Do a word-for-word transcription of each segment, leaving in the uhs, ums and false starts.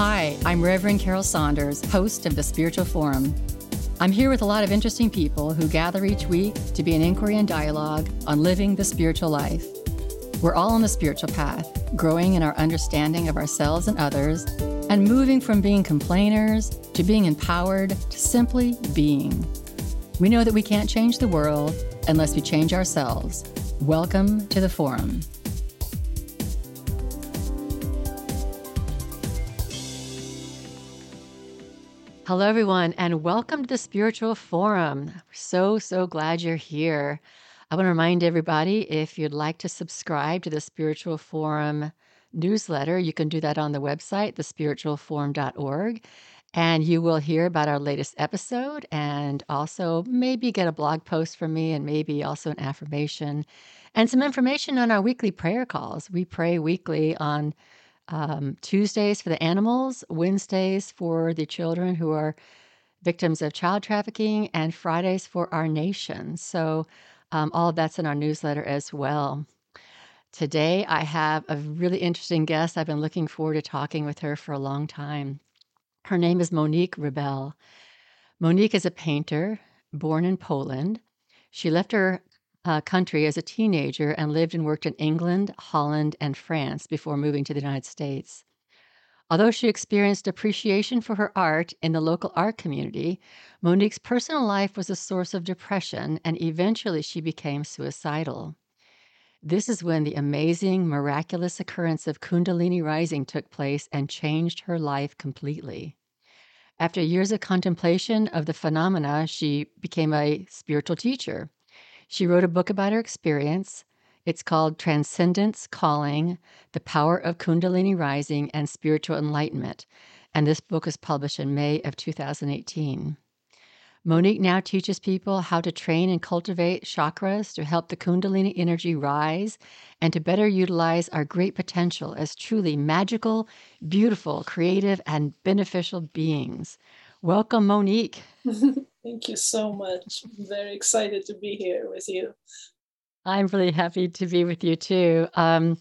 Hi, I'm Reverend Carol Saunders, host of The Spiritual Forum. I'm here with a lot of interesting people who gather each week to be in inquiry and dialogue on living the spiritual life. We're all on the spiritual path, growing in our understanding of ourselves and others, and moving from being complainers to being empowered to simply being. We know that we can't change the world unless we change ourselves. Welcome to the forum. Hello, everyone, and welcome to the Spiritual Forum. We're so, so glad you're here. I want to remind everybody, if you'd like to subscribe to the Spiritual Forum newsletter, you can do that on the website, the spiritual forum dot org, and you will hear about our latest episode and also maybe get a blog post from me and maybe also an affirmation and some information on our weekly prayer calls. We pray weekly on Um, Tuesdays for the animals, Wednesdays for the children who are victims of child trafficking, and Fridays for our nation. So um, all of that's in our newsletter as well. Today I have a really interesting guest. I've been looking forward to talking with her for a long time. Her name is Monique Rebelle. Monique is a painter born in Poland. She left her Uh, country as a teenager and lived and worked in England, Holland, and France before moving to the United States. Although she experienced appreciation for her art in the local art community, Monique's personal life was a source of depression, and eventually she became suicidal. This is when the amazing, miraculous occurrence of Kundalini Rising took place and changed her life completely. After years of contemplation of the phenomena, she became a spiritual teacher. She wrote a book about her experience. It's called Transcendence Calling: The Power of Kundalini Rising and Spiritual Enlightenment, and this book was published in May of two thousand eighteen. Monique now teaches people how to train and cultivate chakras to help the Kundalini energy rise and to better utilize our great potential as truly magical, beautiful, creative, and beneficial beings. Welcome, Monique. Thank you so much. I'm very excited to be here with you. I'm really happy to be with you too. Um,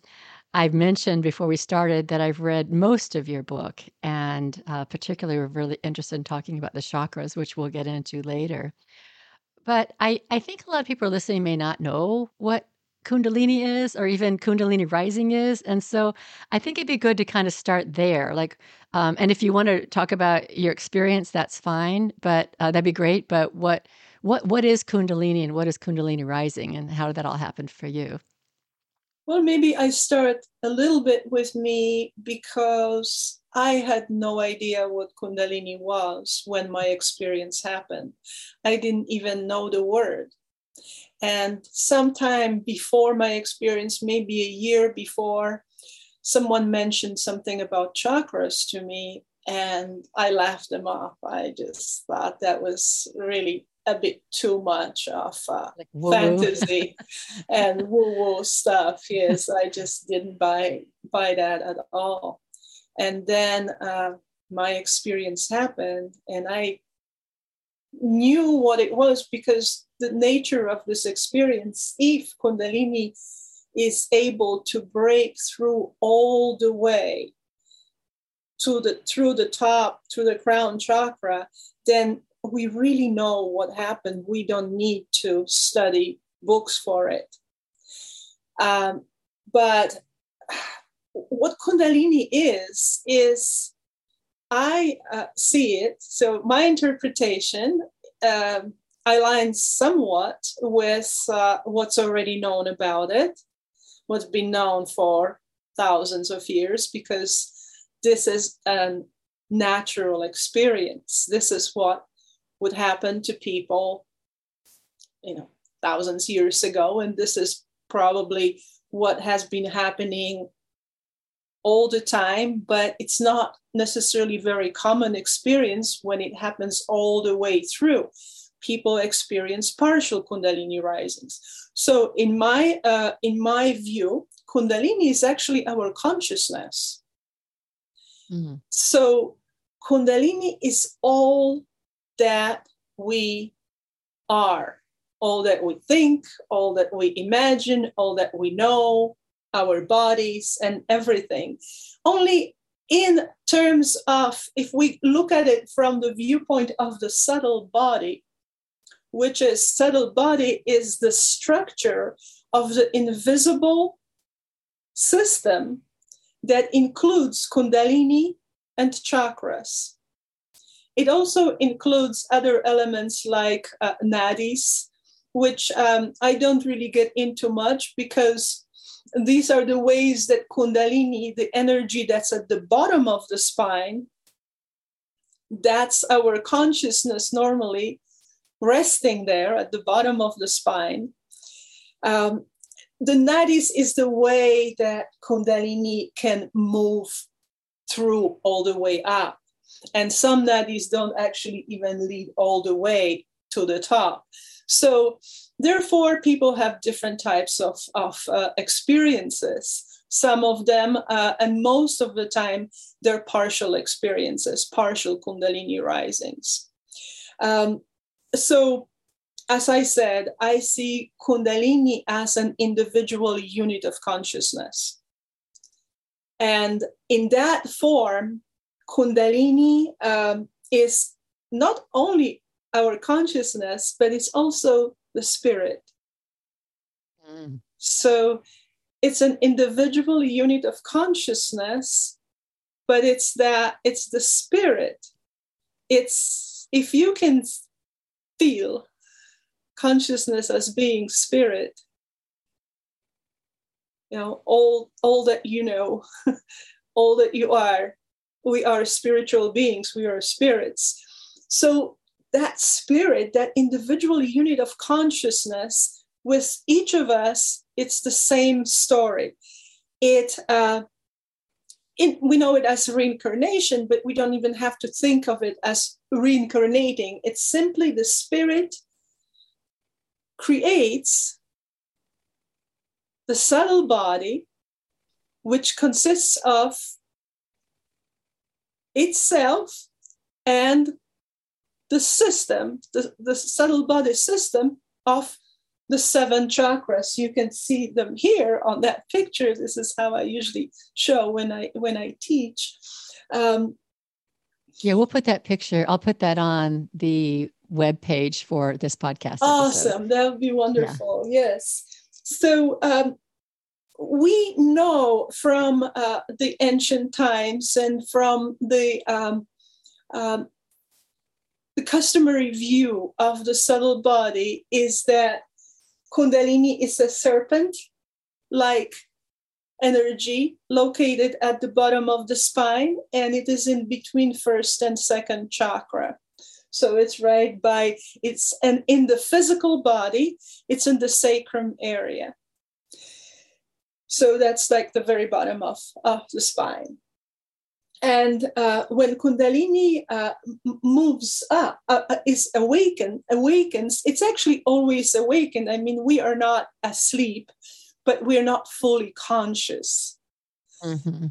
I've mentioned before we started that I've read most of your book, and uh, particularly we're really interested in talking about the chakras, which we'll get into later. But I, I think a lot of people listening may not know what Kundalini is, or even Kundalini Rising is. And so I think it'd be good to kind of start there. Like, um, and if you want to talk about your experience, that's fine, but uh, that'd be great. But what, what, what is Kundalini, and what is Kundalini Rising, and how did that all happen for you? Well, maybe I start a little bit with me, because I had no idea what Kundalini was when my experience happened. I didn't even know the word. And sometime before my experience, maybe a year before, someone mentioned something about chakras to me, and I laughed them off. I just thought that was really a bit too much of uh, like fantasy and woo-woo stuff. Yes, I just didn't buy, buy that at all. And then uh, my experience happened, and I knew what it was, because the nature of this experience, if Kundalini is able to break through all the way to the through the top, through the crown chakra, then we really know what happened. We don't need to study books for it. Um, but what Kundalini is, is I uh, see it. So my interpretation um, aligns somewhat with uh, what's already known about it, what's been known for thousands of years, because this is a natural experience. This is what would happen to people, you know, thousands of years ago. And this is probably what has been happening all the time, but it's not necessarily very common experience when it happens all the way through. People experience partial Kundalini risings. So in my uh, in my view, Kundalini is actually our consciousness. Mm-hmm. So Kundalini is all that we are, all that we think, all that we imagine, all that we know, our bodies and everything. Only in terms of, if we look at it from the viewpoint of the subtle body, which is subtle body is the structure of the invisible system that includes Kundalini and chakras. It also includes other elements like uh, nadis, which um, I don't really get into much, because these are the ways that Kundalini, the energy that's at the bottom of the spine, that's our consciousness normally resting there at the bottom of the spine. Um, the nadis is the way that Kundalini can move through all the way up. And some nadis don't actually even lead all the way to the top. So therefore, people have different types of, of uh, experiences. Some of them, uh, and most of the time, they're partial experiences, partial Kundalini risings. Um, so as I said, I see Kundalini as an individual unit of consciousness. And in that form, Kundalini um, is not only our consciousness, but it's also the spirit. Mm. So it's an individual unit of consciousness, but it's that it's the spirit. It's, if you can feel consciousness as being spirit, you know, all all that you know, all that you are, we are spiritual beings, we are spirits. So that spirit, that individual unit of consciousness, with each of us, it's the same story. It, uh, it, we know it as reincarnation, but we don't even have to think of it as reincarnating. It's simply the spirit creates the subtle body, which consists of itself and the system, the, the subtle body system of the seven chakras. You can see them here on that picture. This is how I usually show when I when I teach. Um, yeah, we'll put that picture. I'll put that on the webpage for this podcast. Awesome. Episode. That would be wonderful. Yeah. Yes. So um, we know from uh, the ancient times and from the um, um, the customary view of the subtle body is that Kundalini is a serpent-like energy located at the bottom of the spine, and it is in between first and second chakra. So it's right by, it's and in the physical body, it's in the sacrum area. So that's like the very bottom of, of the spine. And uh, when Kundalini uh, moves up, uh, is awakened, awakens, it's actually always awakened. I mean, we are not asleep, but we're not fully conscious. Mm-hmm.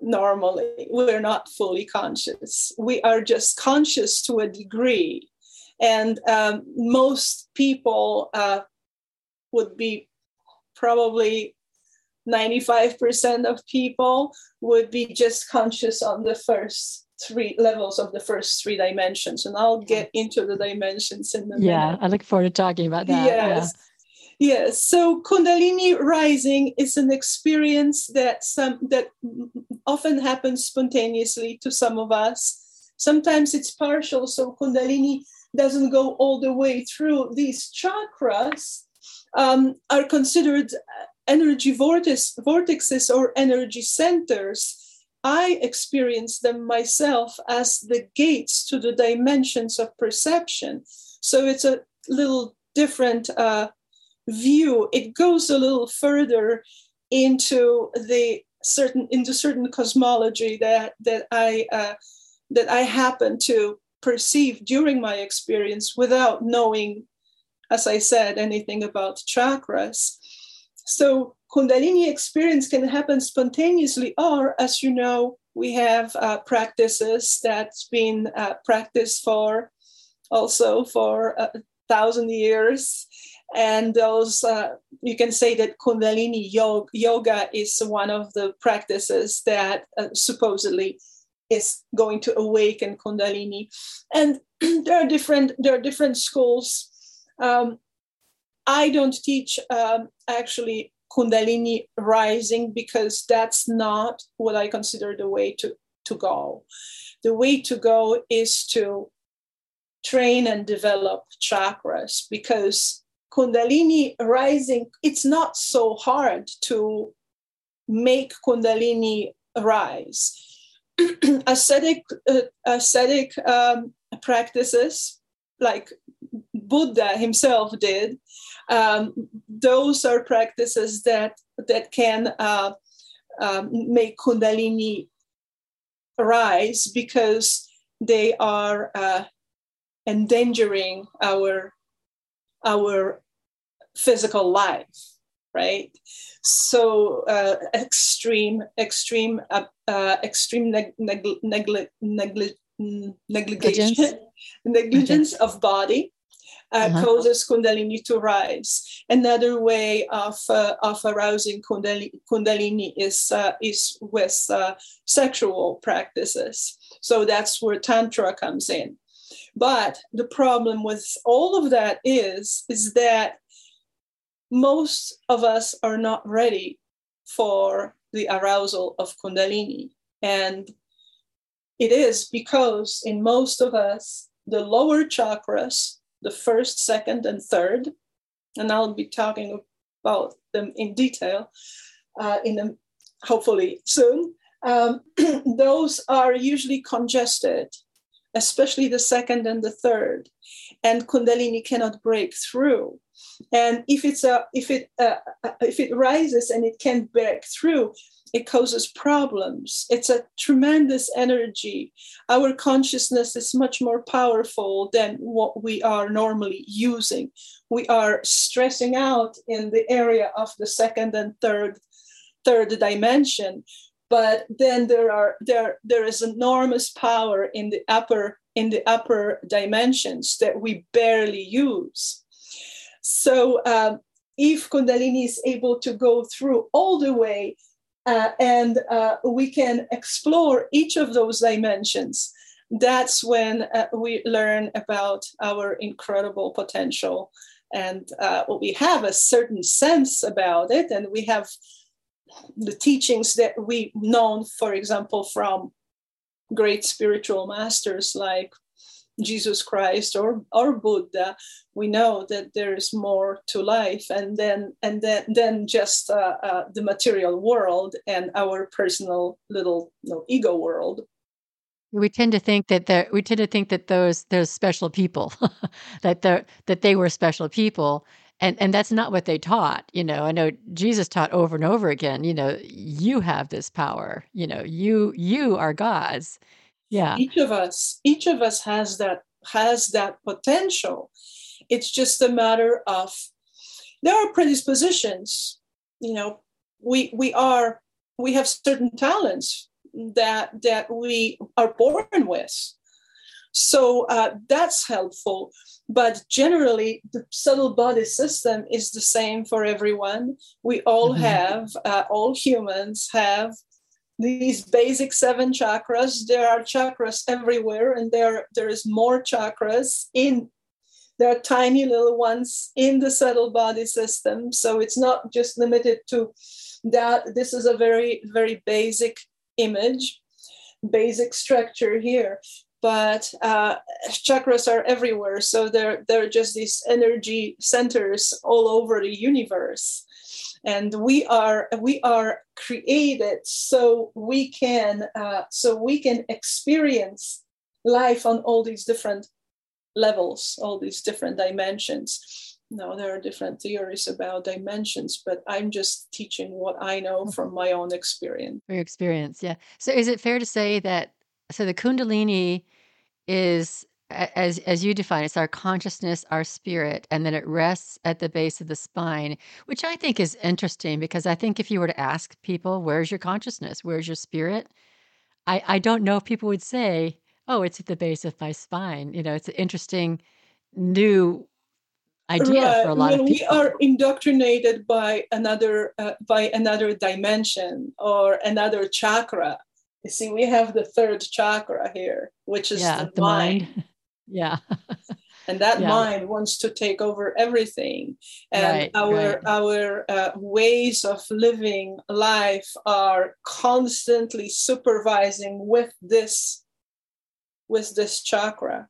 Normally, we're not fully conscious. We are just conscious to a degree. And um, most people uh, would be probably... ninety-five percent of people would be just conscious on the first three levels of the first three dimensions. And I'll get into the dimensions in a minute. Yeah, I look forward to talking about that. Yes. Yeah. Yes. So Kundalini rising is an experience that some that often happens spontaneously to some of us. Sometimes it's partial, so Kundalini doesn't go all the way through. These chakras um, are considered energy vortex, vortexes or energy centers. I experience them myself as the gates to the dimensions of perception. So it's a little different uh, view. It goes a little further into the certain into certain cosmology that that I uh, that I happen to perceive during my experience without knowing, as I said, anything about chakras. So Kundalini experience can happen spontaneously, or, as you know, we have uh, practices that's been uh, practiced for also for a thousand years. And those, uh, you can say that Kundalini yoga, yoga is one of the practices that uh, supposedly is going to awaken Kundalini. And there are different, there are different schools. Um, I don't teach um, actually Kundalini rising, because that's not what I consider the way to, to go. The way to go is to train and develop chakras, because Kundalini rising, it's not so hard to make Kundalini rise. ascetic uh, ascetic um, practices, like Buddha himself did, um, those are practices that that can uh, um, make Kundalini rise, because they are uh, endangering our our physical life, right? So uh, extreme, extreme, uh, uh, extreme neg- neg- neg- neg- neg- negligence, negligence of body uh, uh-huh. causes Kundalini to rise. Another way of uh, of arousing Kundalini, Kundalini is uh, is with uh, sexual practices. So that's where Tantra comes in. But the problem with all of that is, is that most of us are not ready for the arousal of Kundalini. And it is because in most of us, the lower chakras, the first, second, and third, and I'll be talking about them in detail uh, in a, hopefully soon, um, those are usually congested, especially the second and the third, and Kundalini cannot break through. And if it's a, if it uh, if it rises and it can't break through, it causes problems. It's a tremendous energy. Our consciousness is much more powerful than what we are normally using. We are stressing out in the area of the second and third third dimension. But then there are there there is enormous power in the upper in the upper dimensions that we barely use. So um, if Kundalini is able to go through all the way, uh, and uh, we can explore each of those dimensions, that's when uh, we learn about our incredible potential, and uh, we have a certain sense about it, and we have the teachings that we know, for example, from great spiritual masters like Jesus Christ or, or Buddha. We know that there is more to life, and then and then then just uh, uh, the material world and our personal little, you know, ego world. We tend to think that there, we tend to think that those those special people, that they that they were special people, and and that's not what they taught. You know, I know Jesus taught over and over again, you know, you have this power. You know, you you are God's. Yeah. Each of us, each of us has that, has that potential. It's just a matter of, there are predispositions, you know, we, we are, we have certain talents that, that we are born with. So uh, that's helpful. But generally, the subtle body system is the same for everyone. We all mm-hmm. have, uh, all humans have these basic seven chakras. There are chakras everywhere, and there there is more chakras in. There are tiny little ones in the subtle body system, so it's not just limited to that. This is a very very basic image, basic structure here, but uh, chakras are everywhere. So there there are just these energy centers all over the universe. And we are we are created so we can uh, so we can experience life on all these different levels, all these different dimensions. Now there are different theories about dimensions, but I'm just teaching what I know from my own experience. Your experience, yeah. So is it fair to say that so the Kundalini is, as as you define, it's our consciousness, our spirit, and then it rests at the base of the spine, which I think is interesting, because I think if you were to ask people, where's your consciousness? Where's your spirit? I, I don't know if people would say, oh, it's at the base of my spine. You know, it's an interesting new idea right. for a lot when of people. We are indoctrinated by another uh, by another dimension or another chakra. You see, we have the third chakra here, which is yeah, the, the mind. mind. Yeah. And that yeah. mind wants to take over everything. And right, our, right. our uh, ways of living life are constantly supervising with this, with this chakra.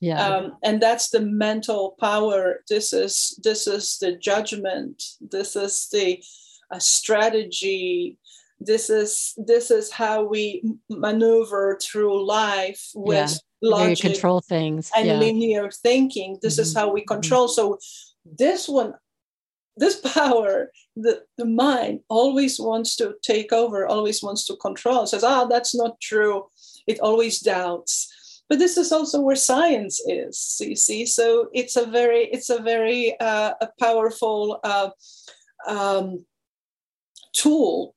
Yeah. Um, and that's the mental power. This is, this is the judgment. This is the uh, strategy. This is, this is how we maneuver through life with yeah. logic, you control things, and yeah. linear thinking. This mm-hmm. is how we control. Mm-hmm. So this one, this power, the, the mind always wants to take over, always wants to control. It says, ah, oh, that's not true. It always doubts. But this is also where science is, you see. So it's a very, it's a very uh, a powerful uh, um, tool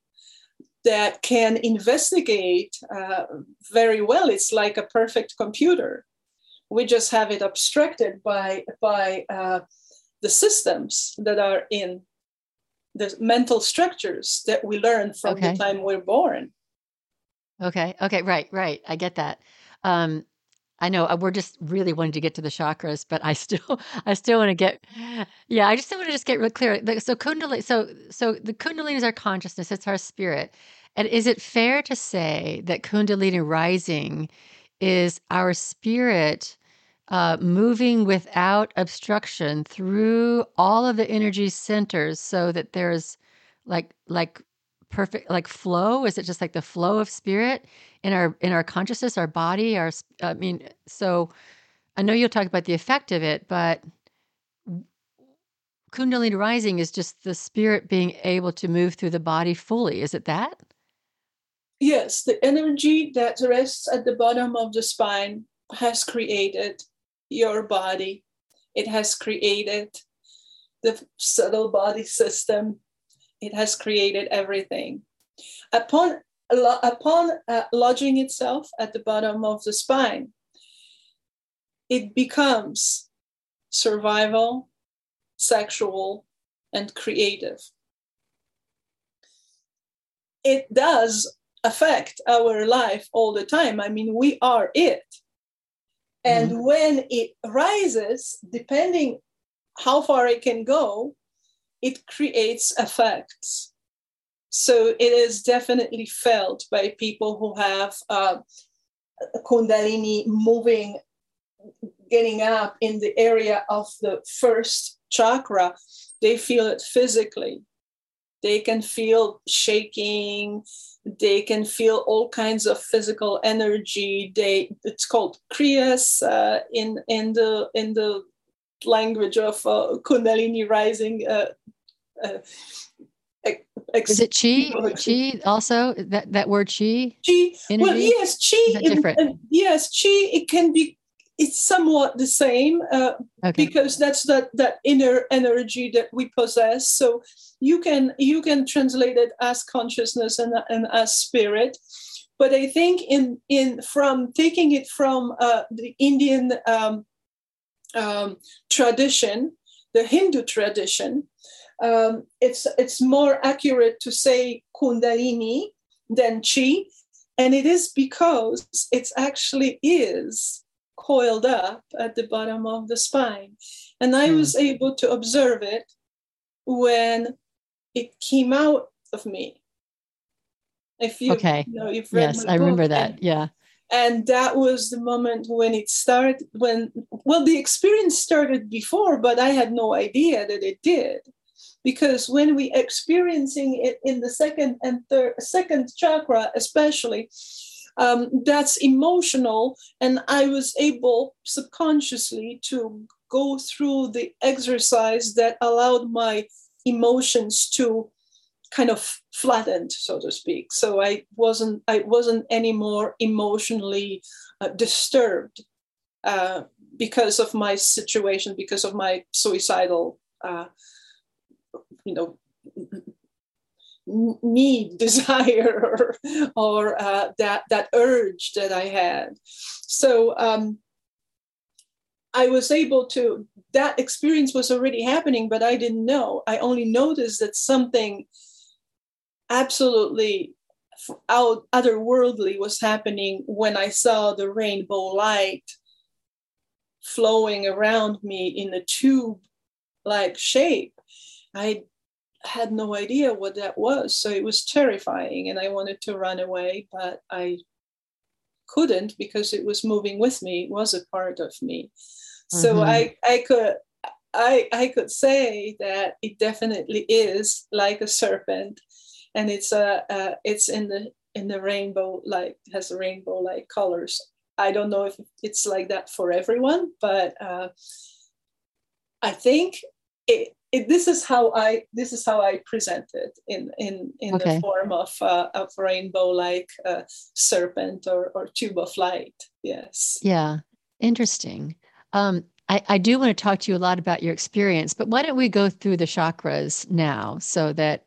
that can investigate uh, very well. It's like a perfect computer. We just have it obstructed by by uh, the systems that are in the mental structures that we learn from okay. the time we're born. Okay. Okay. Right. Right. I get that. Um, I know we're just really wanting to get to the chakras, but I still, I still want to get, yeah, I just want to just get real clear. So Kundalini, so, so the Kundalini is our consciousness. It's our spirit. And is it fair to say that Kundalini rising is our spirit uh, moving without obstruction through all of the energy centers so that there's like, like perfect, like flow? Is it just like the flow of spirit in our, in our consciousness, our body, our, I mean, so I know you'll talk about the effect of it, but Kundalini rising is just the spirit being able to move through the body fully. Is it that? Yes. The energy that rests at the bottom of the spine has created your body. It has created the subtle body system. It has created everything. Upon upon uh, lodging itself at the bottom of the spine, it becomes survival, sexual, and creative. It does affect our life all the time. I mean, we are it. And mm-hmm. when it rises, depending how far it can go, it creates effects. So it is definitely felt by people who have uh, Kundalini moving, getting up in the area of the first chakra. They feel it physically. They can feel shaking. They can feel all kinds of physical energy. They, it's called kriyas uh, in in the in the language of uh, Kundalini rising. Uh, uh, ex- Is it chi? Chi also that that word chi. Chi. Energy? Well, yes, chi. Is that different? It, uh, yes, chi. It can be. It's somewhat the same uh, okay. because that's that that inner energy that we possess. So you can you can translate it as consciousness and and as spirit. But I think in in from taking it from uh, the Indian. Um, Um, tradition, the Hindu tradition, um, it's it's more accurate to say Kundalini than Chi, and it is because it's actually is coiled up at the bottom of the spine, and I mm. was able to observe it when it came out of me. If you, okay. you know, you've read yes, my I book, remember that. And, yeah. And that was the moment when it started, when, well, the experience started before, but I had no idea that it did. Because when we experiencing it in the second and third, second chakra, especially, um, that's emotional. And I was able subconsciously to go through the exercise that allowed my emotions to kind of flattened, so to speak. So I wasn't, I wasn't any more emotionally uh, disturbed uh, because of my situation, because of my suicidal, uh, you know, need, desire, or, or uh, that that urge that I had. So um, I was able to, that experience was already happening, but I didn't know. I only noticed that something absolutely out, otherworldly was happening when I saw the rainbow light flowing around me in a tube-like shape. I had no idea what that was, so it was terrifying, and I wanted to run away, but I couldn't because it was moving with me. It was a part of me. Mm-hmm. So I, I could I, I could say that it definitely is like a serpent, and it's a uh, it's in the in the rainbow, like has rainbow like colors. I don't know if it's like that for everyone, but uh, I think it, it, this is how I this is how I present it in in, in okay. the form of uh, of rainbow like uh, serpent or or tube of light. Yes. Yeah. Interesting. Um, I, I do want to talk to you a lot about your experience, but why don't we go through the chakras now so that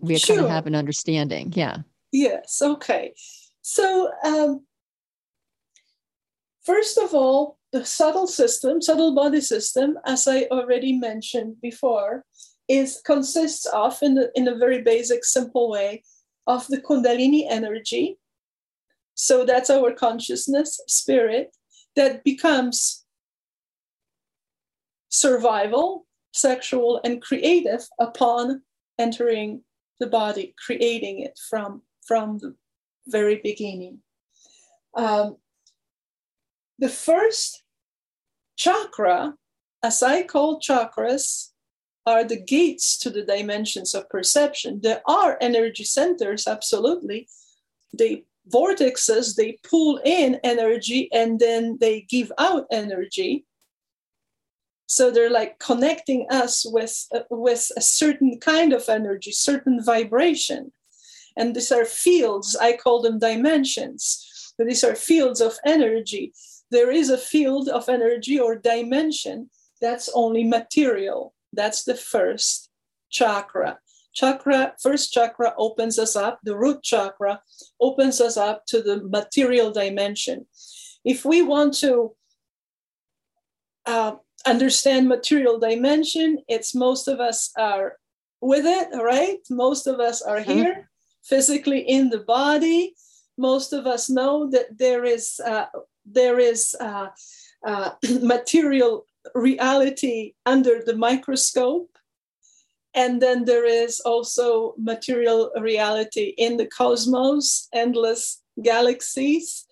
we sure. kind of have an understanding? Yeah. Yes. Okay. So. Um, First of all, the subtle system, subtle body system, as I already mentioned before, is consists of, in, the, in a very basic, simple way, of the Kundalini energy. So that's our consciousness, spirit, that becomes survival, sexual, and creative upon entering the body, creating it from, from the very beginning. Um, The first chakra, as I call chakras, are the gates to the dimensions of perception. There are energy centers, absolutely. They vortexes, they pull in energy and then they give out energy. So they're like connecting us with, uh, with a certain kind of energy, certain vibration. And these are fields, I call them dimensions. But these are fields of energy. There is a field of energy or dimension that's only material. That's the first chakra. Chakra, first chakra opens us up, the root chakra opens us up to the material dimension. If we want to uh, understand material dimension, it's most of us are with it, right? Most of us are here, mm-hmm. physically in the body. Most of us know that there is... Uh, There is uh, uh, material reality under the microscope. And then there is also material reality in the cosmos, endless galaxies.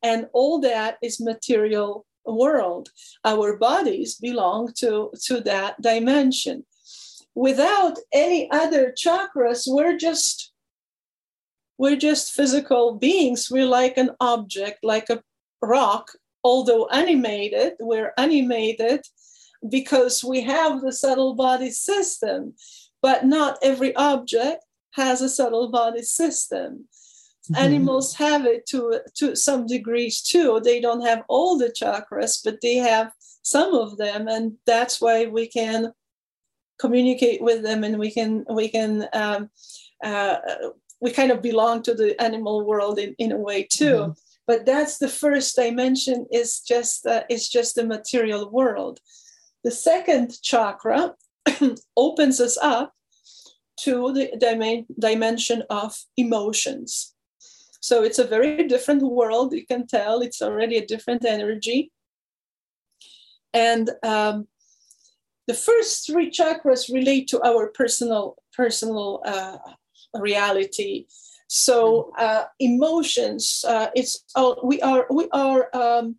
And all that is material world. Our bodies belong to, to that dimension. Without any other chakras, we're just, we're just physical beings. We're like an object, like a rock, although animated, we're animated because we have the subtle body system, but not every object has a subtle body system. Mm-hmm. Animals have it to, to some degrees too. They don't have all the chakras, but they have some of them, and that's why we can communicate with them, and we can, we can, um, uh, we kind of belong to the animal world in, in a way too. Mm-hmm. But that's the first dimension, is just, uh, it's just the material world. The second chakra opens us up to the dim- dimension of emotions. So it's a very different world. You can tell it's already a different energy. And um, the first three chakras relate to our personal, personal uh, reality. So uh, emotions, uh, it's all, we are we are um,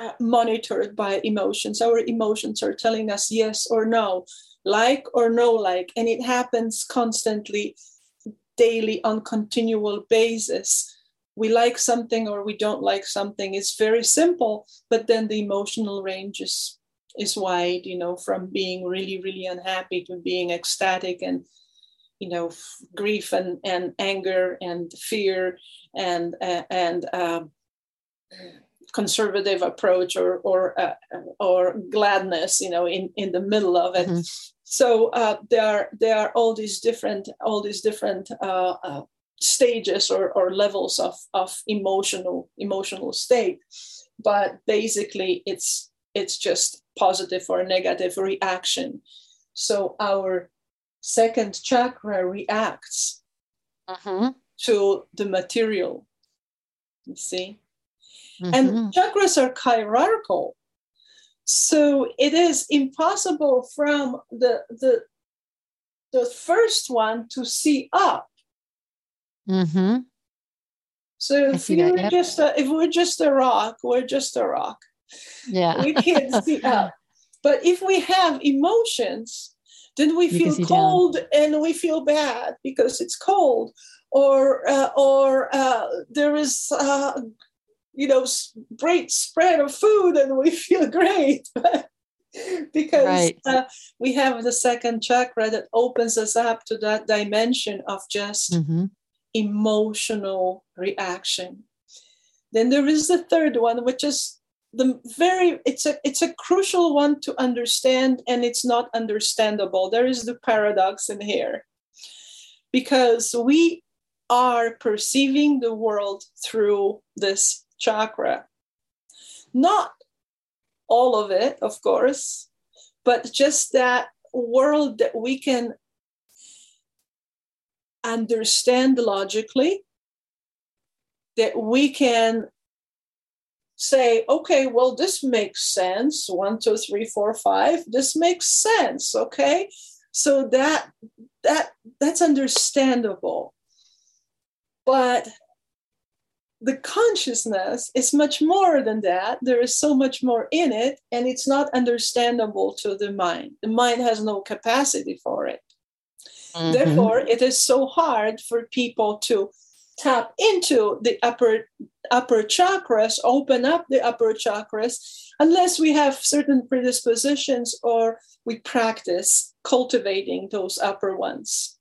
uh, monitored by emotions. Our emotions are telling us yes or no, like or no like, and it happens constantly, daily, on continual basis. We like something or we don't like something. It's very simple, but then the emotional range is is wide. You know, from being really really unhappy to being ecstatic and, you know, grief and, and anger and fear and uh, and um, conservative approach or or uh, or gladness, you know, in, in the middle of it. Mm-hmm. So uh, there are there are all these different all these different uh, uh, stages or, or levels of of emotional emotional state, but basically it's it's just positive or negative reaction. So our second chakra reacts uh-huh. to the material, you see. Mm-hmm. And chakras are hierarchical. So it is impossible from the, the, the first one to see up. Mm-hmm. So if you're yep. just a, if we're just a rock, we're just a rock. Yeah. We can't see up. But if we have emotions, then we because feel cold and we feel bad because it's cold, or uh, or uh, there is uh, you know great spread of food and we feel great because right. uh, we have the second chakra that opens us up to that dimension of just. Mm-hmm. Emotional reaction. Then there is the third one, which is the very, it's a it's a crucial one to understand, and it's not understandable. There is the paradox in here, because we are perceiving the world through this chakra. Not all of it, of course, but just that world that we can understand logically, that we can say, okay, well, this makes sense. One, two, three, four, five. This makes sense. Okay. So that that that's understandable. But the consciousness is much more than that. There is so much more in it, and it's not understandable to the mind. The mind has no capacity for it. Mm-hmm. Therefore, it is so hard for people to tap into the upper upper chakras, open up the upper chakras, unless we have certain predispositions or we practice cultivating those upper ones.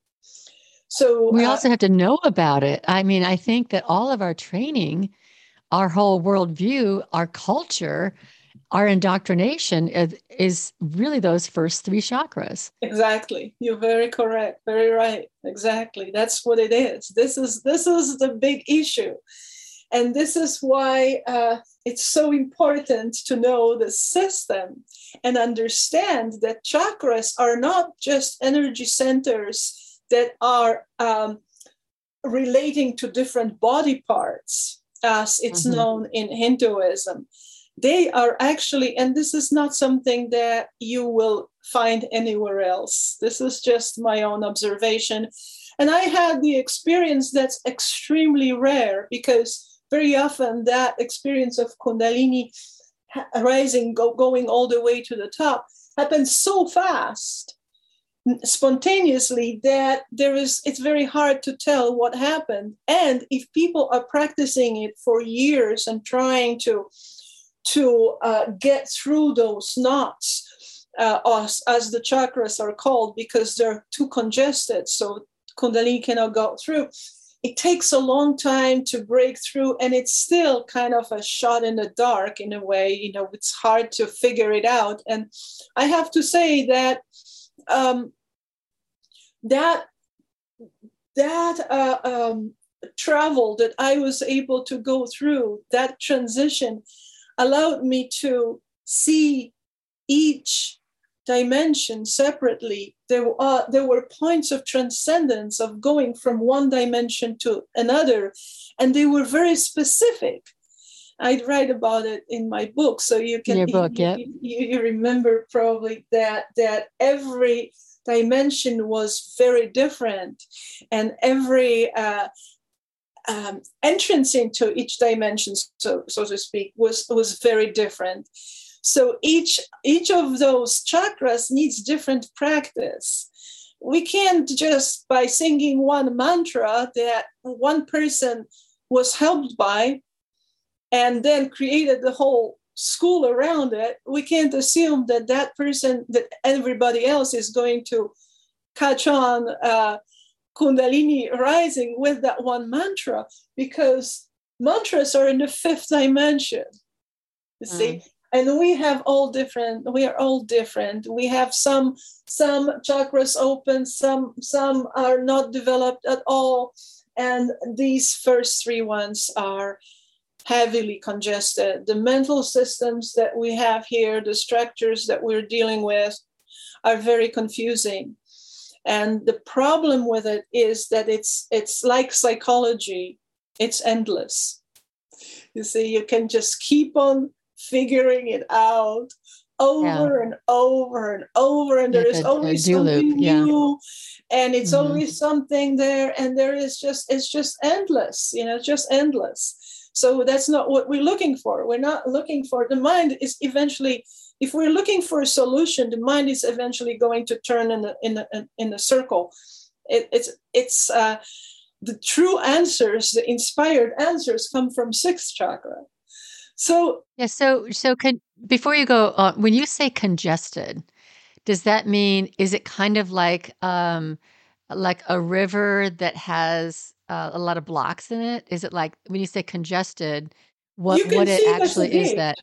So we uh, also have to know about it. I mean, I think that all of our training, our whole worldview, our culture, our indoctrination is really those first three chakras. Exactly. You're very correct. Very right. Exactly. That's what it is. This is this is the big issue. And this is why uh, it's so important to know the system and understand that chakras are not just energy centers that are um, relating to different body parts, as it's mm-hmm. known in Hinduism. They are actually, and this is not something that you will find anywhere else. This is just my own observation. And I had the experience that's extremely rare, because very often that experience of Kundalini rising, go, going all the way to the top, happens so fast, spontaneously, that there is, it's very hard to tell what happened. And if people are practicing it for years and trying to to uh, get through those knots, uh, as, as the chakras are called, because they're too congested, so Kundalini cannot go through. It takes a long time to break through, and it's still kind of a shot in the dark in a way. You know, it's hard to figure it out. And I have to say that um, that that uh, um, travel that I was able to go through, that transition, allowed me to see each dimension separately. There are, there were points of transcendence, of going from one dimension to another, and they were very specific. I'd write about it in my book, so you can Your book, you, yeah. you, you remember probably that that every dimension was very different, and every uh, Um, entrance into each dimension, so so to speak, was was very different. So each each of those chakras needs different practice. We can't just by singing one mantra that one person was helped by, and then created the whole school around it. We can't assume that that person, that everybody else, is going to catch on. Uh, Kundalini rising with that one mantra, because mantras are in the fifth dimension, you mm. see, and we have all different, we are all different. We have some, some chakras open, some, some are not developed at all. And these first three ones are heavily congested. The mental systems that we have here, the structures that we're dealing with, are very confusing. And the problem with it is that it's it's like psychology. It's endless. You see, you can just keep on figuring it out over yeah. and over and over. And there yeah, is always something loop. new yeah. and it's mm-hmm. always something there. And there is just, it's just endless, you know, just endless. So that's not what we're looking for. We're not looking for, the mind is eventually, if we're looking for a solution, the mind is eventually going to turn in a, in a, in a circle. It, it's, it's, uh, the true answers, the inspired answers, come from sixth chakra. So yeah. So so can, before you go on, when you say congested, does that mean, is it kind of like um, like a river that has uh, a lot of blocks in it? Is it like when you say congested, what what it actually is that?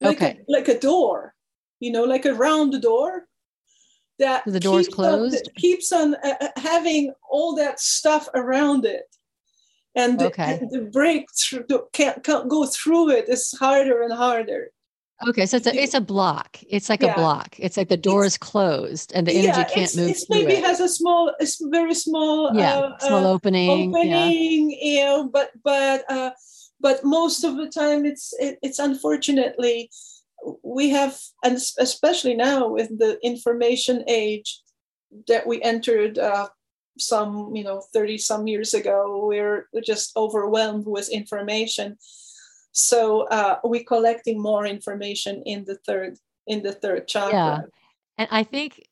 Like okay, a, like a door, you know, like a round door. That the door's keeps closed. On, that keeps on uh, having all that stuff around it, and the, okay. and the breakthrough the, can't, can't go through it. It's harder and harder. Okay, so it's a it's a block. It's like yeah. a block. It's like the door it's, is closed and the energy yeah, can't move. It's maybe it. has a small, it's very small, yeah, uh, small opening, opening, yeah. you know. But but uh, but most of the time, it's it, it's unfortunately. We have, and especially now with the information age that we entered uh, some, you know, thirty some years ago, we're just overwhelmed with information. So uh, we're collecting more information in the third, in the third chakra. Yeah. And I think,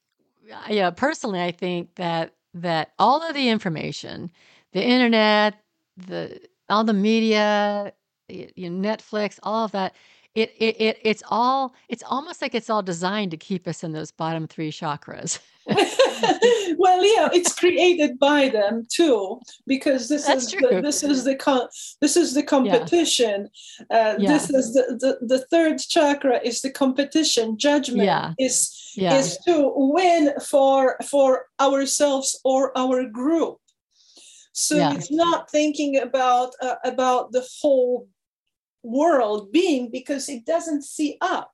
yeah, personally, I think that, that all of the information, the internet, the, all the media, you know, Netflix, all of that, It, it it it's all it's almost like it's all designed to keep us in those bottom three chakras. Well, yeah, it's created by them too, because this That's is the, this is the com- this is the competition. Yeah. Uh, yeah. This is the, the, the third chakra is the competition. Judgment yeah. is yeah. is to win for for ourselves or our group. So yeah. it's not thinking about uh, about the whole world being, because it doesn't see up.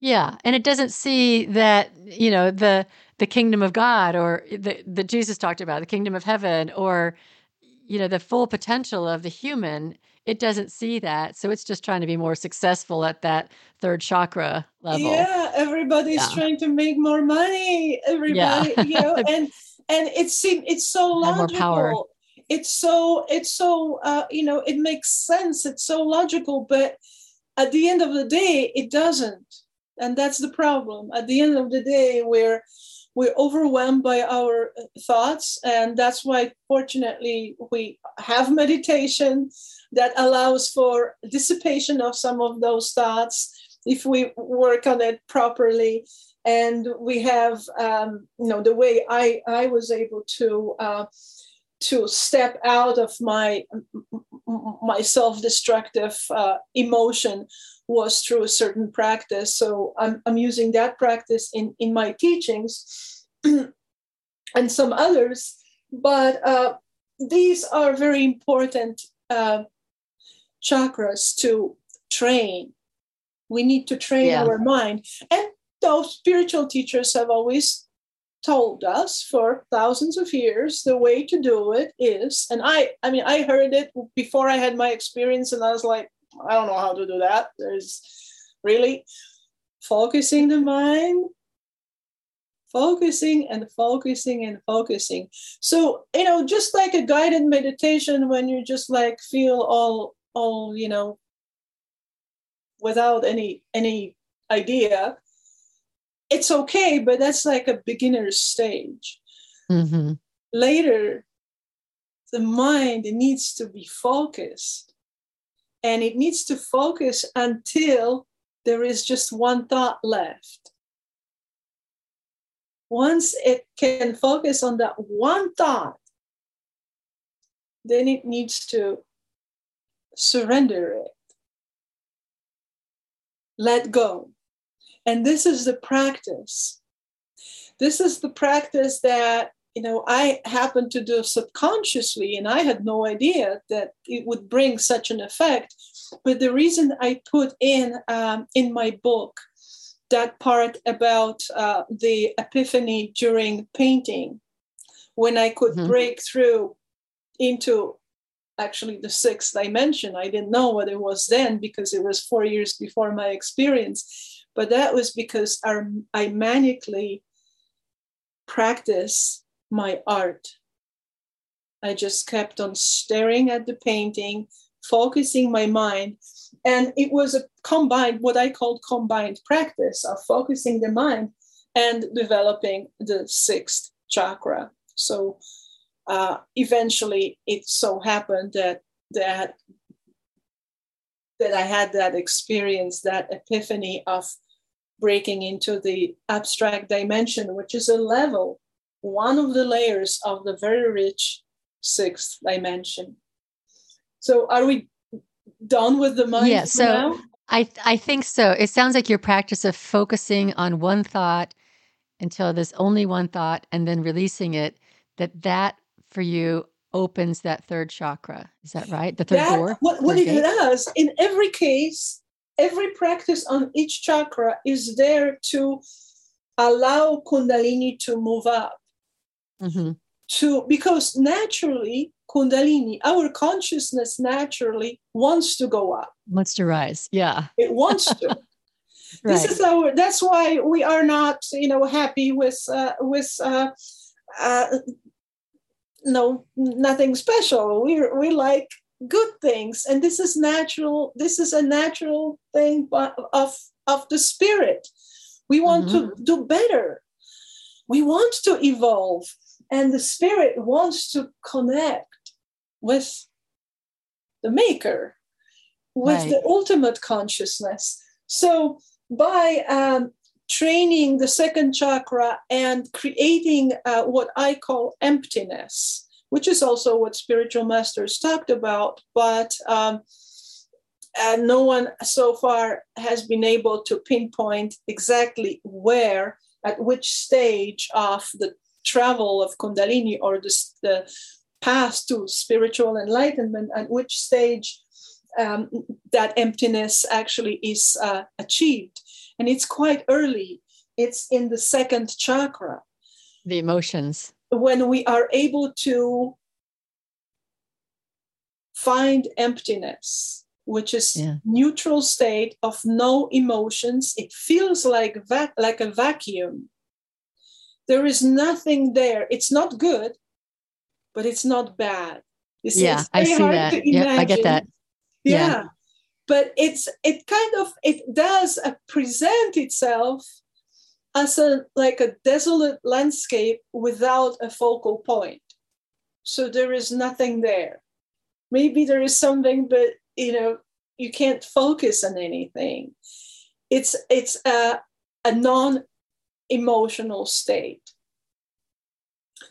Yeah, and it doesn't see that, you know, the the kingdom of God, or the that Jesus talked about, the kingdom of heaven, or, you know, the full potential of the human. It doesn't see that, so it's just trying to be more successful at that third chakra level. Yeah, everybody's yeah. trying to make more money. Everybody, yeah. you know, and and it seems it's so logical. More power. It's so, it's so, uh, you know, it makes sense. It's so logical, but at the end of the day, it doesn't. And that's the problem. At the end of the day, we're, we're overwhelmed by our thoughts. And that's why, fortunately, we have meditation that allows for dissipation of some of those thoughts if we work on it properly. And we have, um, you know, the way I, I was able to, uh, to step out of my my self-destructive uh, emotion was through a certain practice. So I'm I'm using that practice in, in my teachings and some others. But uh, these are very important uh, chakras to train. We need to train yeah. our mind. And those spiritual teachers have always told us for thousands of years the way to do it is, and I I mean I heard it before I had my experience, and I was like, I don't know how to do that. There's really focusing the mind, focusing and focusing and focusing. So, you know, just like a guided meditation, when you just like feel all all, you know, without any any idea. It's okay, but that's like a beginner's stage. Mm-hmm. Later, the mind needs to be focused, and it needs to focus until there is just one thought left. Once it can focus on that one thought, then it needs to surrender it, let go. And this is the practice. This is the practice that you know, I happened to do subconsciously, and I had no idea that it would bring such an effect. But the reason I put in um, in my book that part about uh, the epiphany during painting, when I could mm-hmm. break through into actually the sixth dimension. I didn't know what it was then because it was four years before my experience, but that was because our, I manically practice my art. I just kept on staring at the painting, focusing my mind, and it was a combined, what I called combined practice of focusing the mind and developing the sixth chakra. So uh, eventually it so happened that that that I had that experience, that epiphany of breaking into the abstract dimension, which is a level, one of the layers of the very rich sixth dimension. So are we done with the mind? Yeah, so now? I, I think so. It sounds like your practice of focusing on one thought until there's only one thought and then releasing it, that that for you opens that third chakra. Is that right? The third that, door? What, what it gate? Does, in every case, every practice on each chakra is there to allow Kundalini to move up. Mm-hmm. To, because naturally, Kundalini, our consciousness naturally wants to go up. Wants to rise, yeah. It wants to. Right. This is our. That's why we are not, you know, happy with uh, with uh, uh, no nothing special. We we like good things, and this is natural. This is a natural thing of of the spirit. We want mm-hmm. to do better. We want to evolve, and the spirit wants to connect with the maker, with right. the ultimate consciousness. So by um, training the second chakra and creating uh, what I call emptiness, which is also what spiritual masters talked about, but um, uh, no one so far has been able to pinpoint exactly where, at which stage of the travel of Kundalini or the, the path to spiritual enlightenment, at which stage Um, that emptiness actually is uh, achieved. And it's quite early. It's in the second chakra. The emotions. When we are able to find emptiness, which is yeah. neutral state of no emotions, it feels like vac- like a vacuum. There is nothing there. It's not good, but it's not bad. It's, yeah, it's I see that. Yeah, I get that. Yeah. yeah, but it's it kind of it does uh, present itself as a like a desolate landscape without a focal point. So there is nothing there. Maybe there is something, but you know you can't focus on anything. It's it's a a non-emotional state.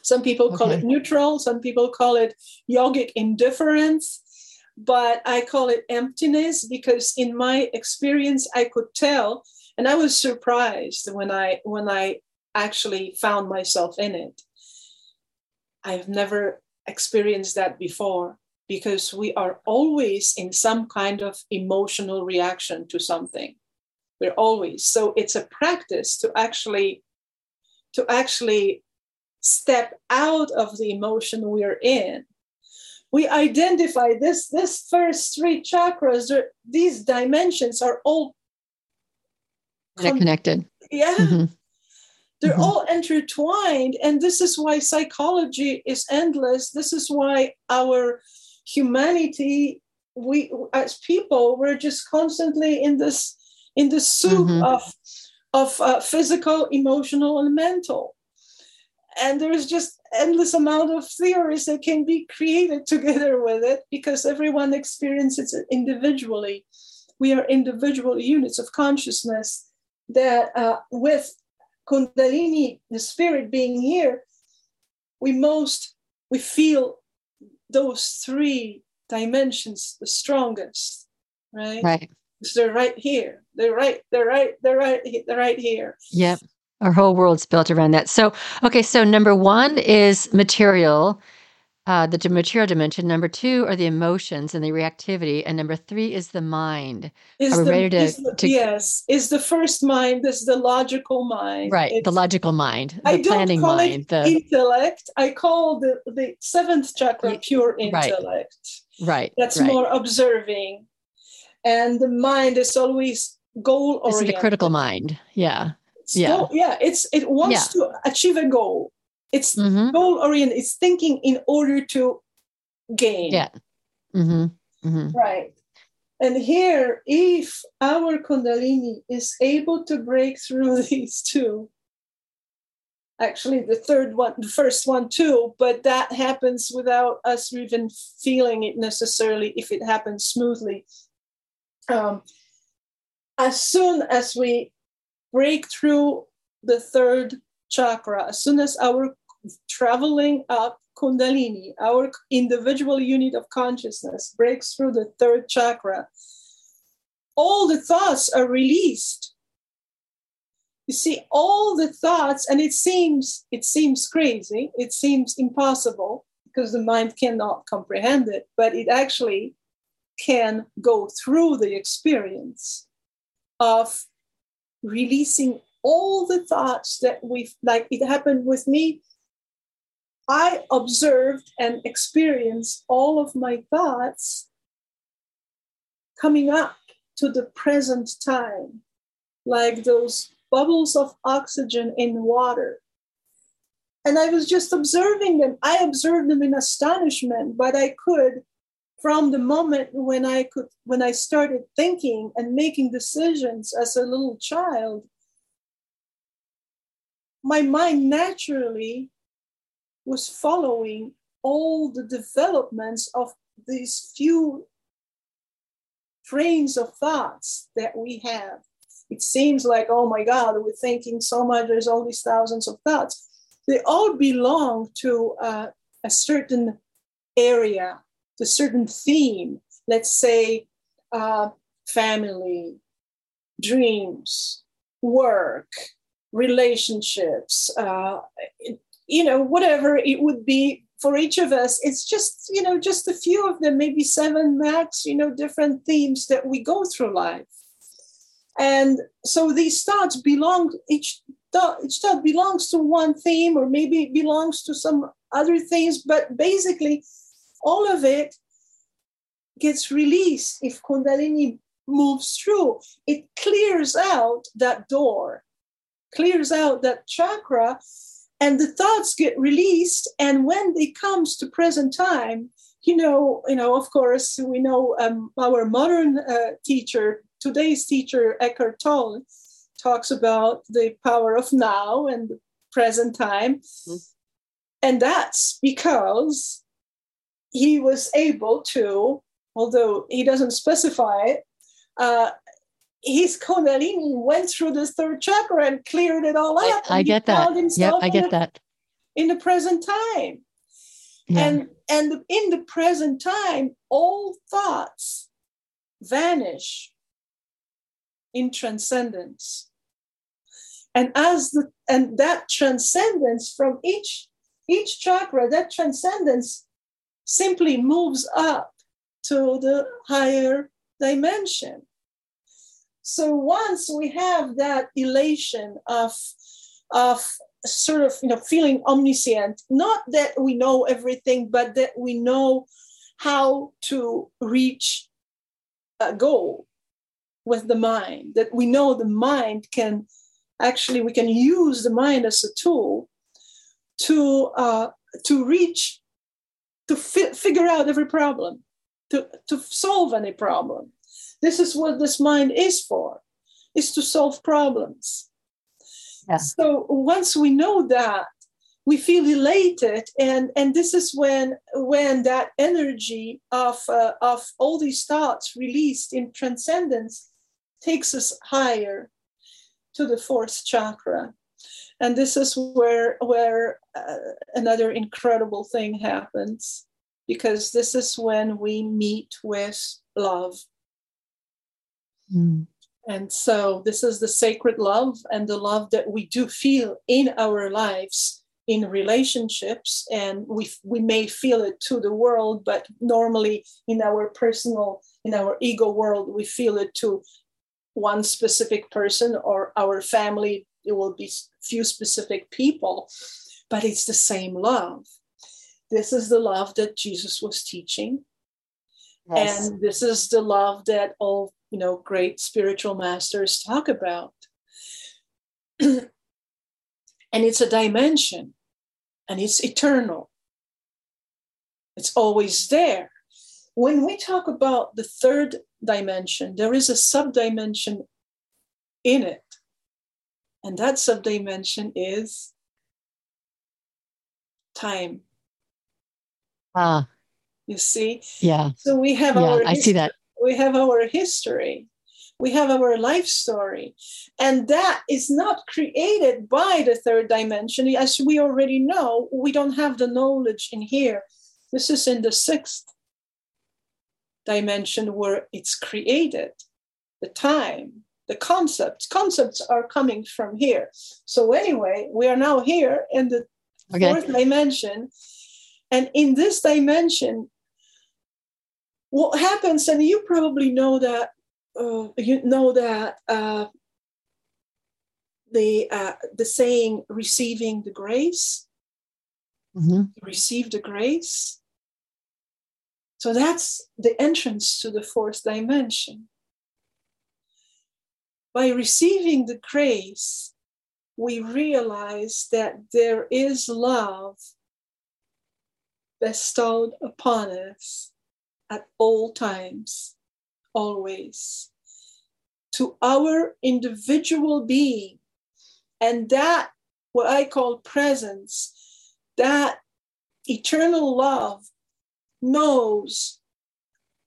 Some people okay. call it neutral. Some people call it yogic indifference. But I call it emptiness because in my experience, I could tell, and I was surprised when I when I actually found myself in it. I've never experienced that before because we are always in some kind of emotional reaction to something. We're always. So it's a practice to actually to actually step out of the emotion we're in. We identify this, this first three chakras, these dimensions are all con- connected. Yeah. Mm-hmm. They're mm-hmm. all intertwined. And this is why psychology is endless. This is why our humanity, we as people, we're just constantly in this, in this soup mm-hmm. of, of uh, physical, emotional, and mental. And there is just endless amount of theories that can be created together with it because everyone experiences it individually. We are individual units of consciousness that uh, with Kundalini, the spirit being here, we most, we feel those three dimensions the strongest, right? Right. So they're right here. They're right, they're right, they're right, they're right here. Yep. Our whole world's built around that. So, okay, so number one is material, uh, the material dimension. Number two are the emotions and the reactivity. And number three is the mind. Is are we the, ready to, is the, to... Yes, is the first mind. This is the logical mind. Right, it's, the logical mind, the I planning don't call mind. It the intellect. I call the, the seventh chakra pure intellect. Right, right. That's right. More observing. And the mind is always goal-oriented. It's the critical mind, yeah. Yeah. Goal, yeah, it's it wants yeah. to achieve a goal. It's mm-hmm. goal-oriented. It's thinking in order to gain. Yeah. Mm-hmm. Mm-hmm. Right. And here, if our Kundalini is able to break through these two, actually the third one, the first one too, but that happens without us even feeling it necessarily if it happens smoothly. Um, as soon as we break through the third chakra, as soon as our traveling up Kundalini, our individual unit of consciousness breaks through the third chakra, all the thoughts are released. You see, all the thoughts, and it seems, it seems crazy, it seems impossible because the mind cannot comprehend it, but it actually can go through the experience of releasing all the thoughts that we've, like it happened with me. I observed and experienced all of my thoughts coming up to the present time, like those bubbles of oxygen in water. And I was just observing them. I observed them in astonishment, but I could, from the moment when I could, when I started thinking and making decisions as a little child, my mind naturally was following all the developments of these few trains of thoughts that we have. It seems like, oh my God, we're thinking so much, there's all these thousands of thoughts. They all belong to uh, a certain area, a certain theme, let's say uh, family, dreams, work, relationships, uh, you know, whatever it would be for each of us. It's just, you know, just a few of them, maybe seven max, you know, different themes that we go through life. And so these thoughts belong, each thought, each thought belongs to one theme, or maybe it belongs to some other things, but basically, all of it gets released if Kundalini moves through. It clears out that door, clears out that chakra, and the thoughts get released. And when it comes to present time, you know, you know, of course, we know um, our modern uh, teacher, today's teacher, Eckhart Tolle, talks about the power of now and present time. Mm-hmm. And that's because he was able to, although he doesn't specify it, uh, his Kundalini went through the third chakra and cleared it all up. I, I get that. Yeah, I get in that. The, in the present time. Yeah. And, and in the present time, all thoughts vanish in transcendence. And as the, and that transcendence from each, each chakra, that transcendence simply moves up to the higher dimension. So once we have that elation of, of sort of, you know, feeling omniscient, not that we know everything, but that we know how to reach a goal with the mind, that we know the mind can, actually, we can use the mind as a tool to, uh, to reach to fi- figure out every problem, to, to solve any problem. This is what this mind is for, is to solve problems. Yeah. So once we know that, we feel elated, and, and this is when, when that energy of, uh, of all these thoughts released in transcendence takes us higher to the fourth chakra. And this is where where uh, another incredible thing happens, because this is when we meet with love. Mm. And so this is the sacred love and the love that we do feel in our lives, in relationships. And we we may feel it to the world, but normally in our personal, in our ego world, we feel it to one specific person or our family. It will be few specific people, but it's the same love. This is the love that Jesus was teaching. Yes. And this is the love that all, you know, great spiritual masters talk about. And it's a dimension, and it's eternal. It's always there. When we talk about the third dimension, there is a subdimension in it. And that subdimension is time. Ah. You see? Yeah. So we have yeah, our I history. see that. We have our history. We have our life story. And that is not created by the third dimension. As we already know, we don't have the knowledge in here. This is in the sixth dimension where it's created, the time. The concepts, concepts are coming from here. So anyway, we are now here in the okay. fourth dimension. And in this dimension, what happens, and you probably know that, uh, you know that uh, the, uh, the saying, receiving the grace, mm-hmm. receive the grace. So that's the entrance to the fourth dimension. By receiving the grace, we realize that there is love bestowed upon us at all times, always, to our individual being. And that, what I call presence, that eternal love knows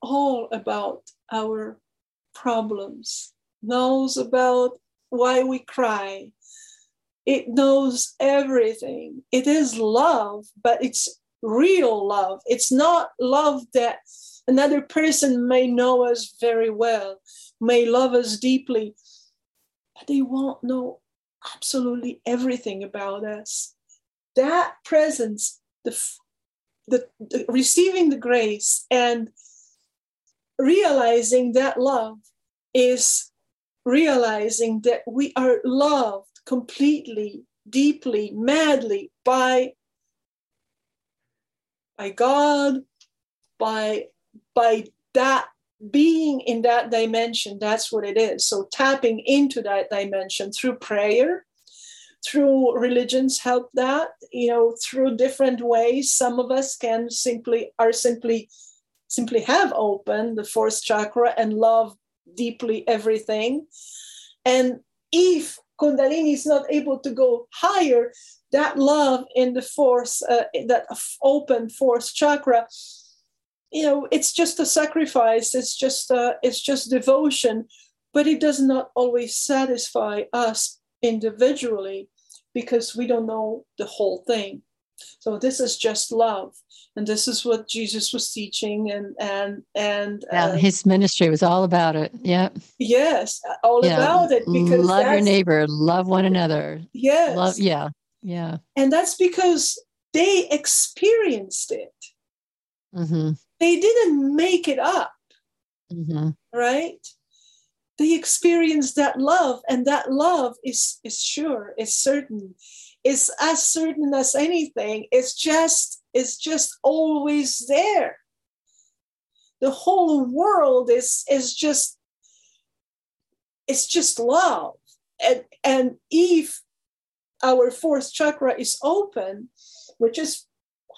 all about our problems, knows about why we cry. It knows everything. It is love, but it's real love. It's not love that another person may know us very well, may love us deeply, but they won't know absolutely everything about us. That presence, the, the, the receiving the grace and realizing that love is realizing that we are loved completely, deeply, madly by, by God, by, by that being in that dimension. That's what it is. So tapping into that dimension through prayer, through religions help that, you know, through different ways. Some of us can simply, are simply, simply have opened the fourth chakra and love deeply everything. And if Kundalini is not able to go higher, that love in the fourth, uh, that open fourth chakra, you know, it's just a sacrifice. It's just, uh, it's just devotion, but it does not always satisfy us individually because we don't know the whole thing. So this is just love. And this is what Jesus was teaching, and and and yeah, uh, his ministry was all about it. Yeah. Yes, all yeah. about it. Because love your neighbor, love one another. Yes. Love, yeah, yeah. And that's because they experienced it. Mm-hmm. They didn't make it up, mm-hmm. right? They experienced that love, and that love is is sure, is certain, is as certain as anything. It's just. It's just always there. The whole world is, is just, it's just love. And, and if our fourth chakra is open, which is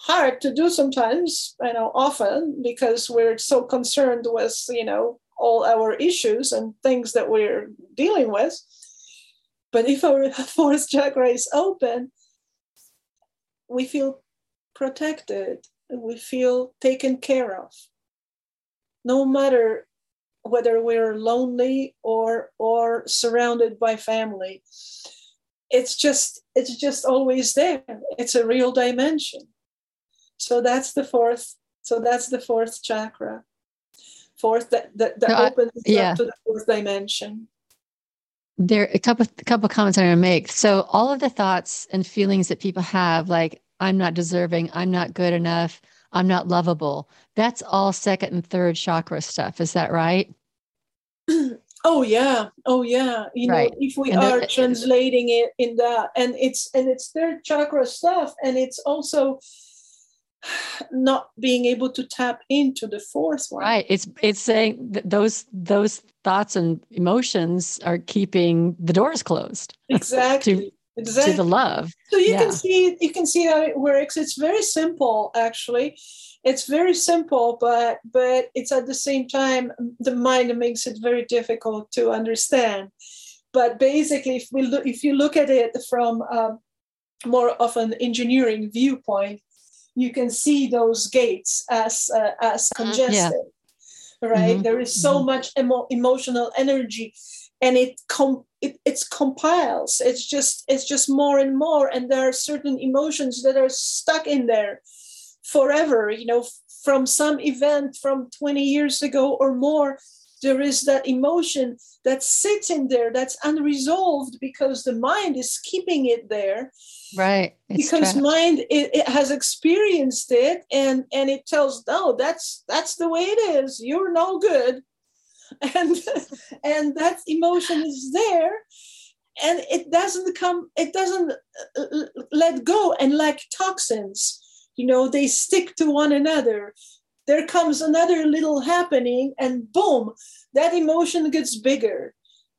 hard to do sometimes, you know, often because we're so concerned with, you know, all our issues and things that we're dealing with. But if our fourth chakra is open, we feel protected, we feel taken care of. No matter whether we're lonely or or surrounded by family, it's just it's just always there. It's a real dimension. So that's the fourth. So that's the fourth chakra. Fourth that that, that no, opens I, yeah. up to the fourth dimension. There a couple a couple comments I'm going to make. So all of the thoughts and feelings that people have, like I'm not deserving, I'm not good enough, I'm not lovable. That's all second and third chakra stuff. Is that right? Oh yeah, oh yeah. You right. know, if we and are translating it in that, and it's and it's third chakra stuff, and it's also not being able to tap into the fourth one. Right. It's it's saying that those those thoughts and emotions are keeping the doors closed. Exactly. to, exactly. To the love. So you yeah. can see you can see how it works. It's very simple, actually. It's very simple, but but it's at the same time the mind makes it very difficult to understand. But basically, if we look, if you look at it from um, more of an engineering viewpoint, you can see those gates as uh, as congested, uh, yeah. right? Mm-hmm. There is so mm-hmm. much emo- emotional energy, and it com- it it's compiles. It's just it's just more and more, and there are certain emotions that are stuck in there forever. You know, from some event from twenty years ago or more, there is that emotion that sits in there that's unresolved because the mind is keeping it there. Right. It's because trapped. Mind it, it has experienced it and, and it tells, no, that's that's the way it is. You're no good. And and that emotion is there. And it doesn't come, it doesn't let go. And like toxins, you know, they stick to one another. There comes another little happening and boom, that emotion gets bigger.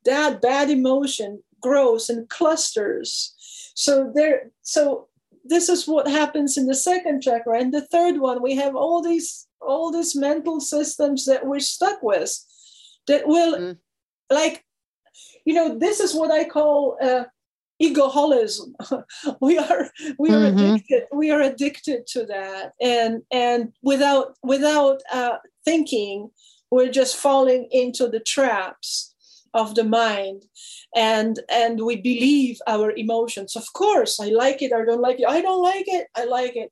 That bad emotion grows and clusters. So there, so this is what happens in the second chakra. And the third one, we have all these, all these mental systems that we're stuck with that will mm-hmm. like, you know, this is what I call uh, egoholism. we are, we are mm-hmm. addicted. We are addicted to that. And, and without, without uh, thinking, we're just falling into the traps of the mind, and and we believe our emotions. Of course, I like it, I don't like it, I don't like it, I like it.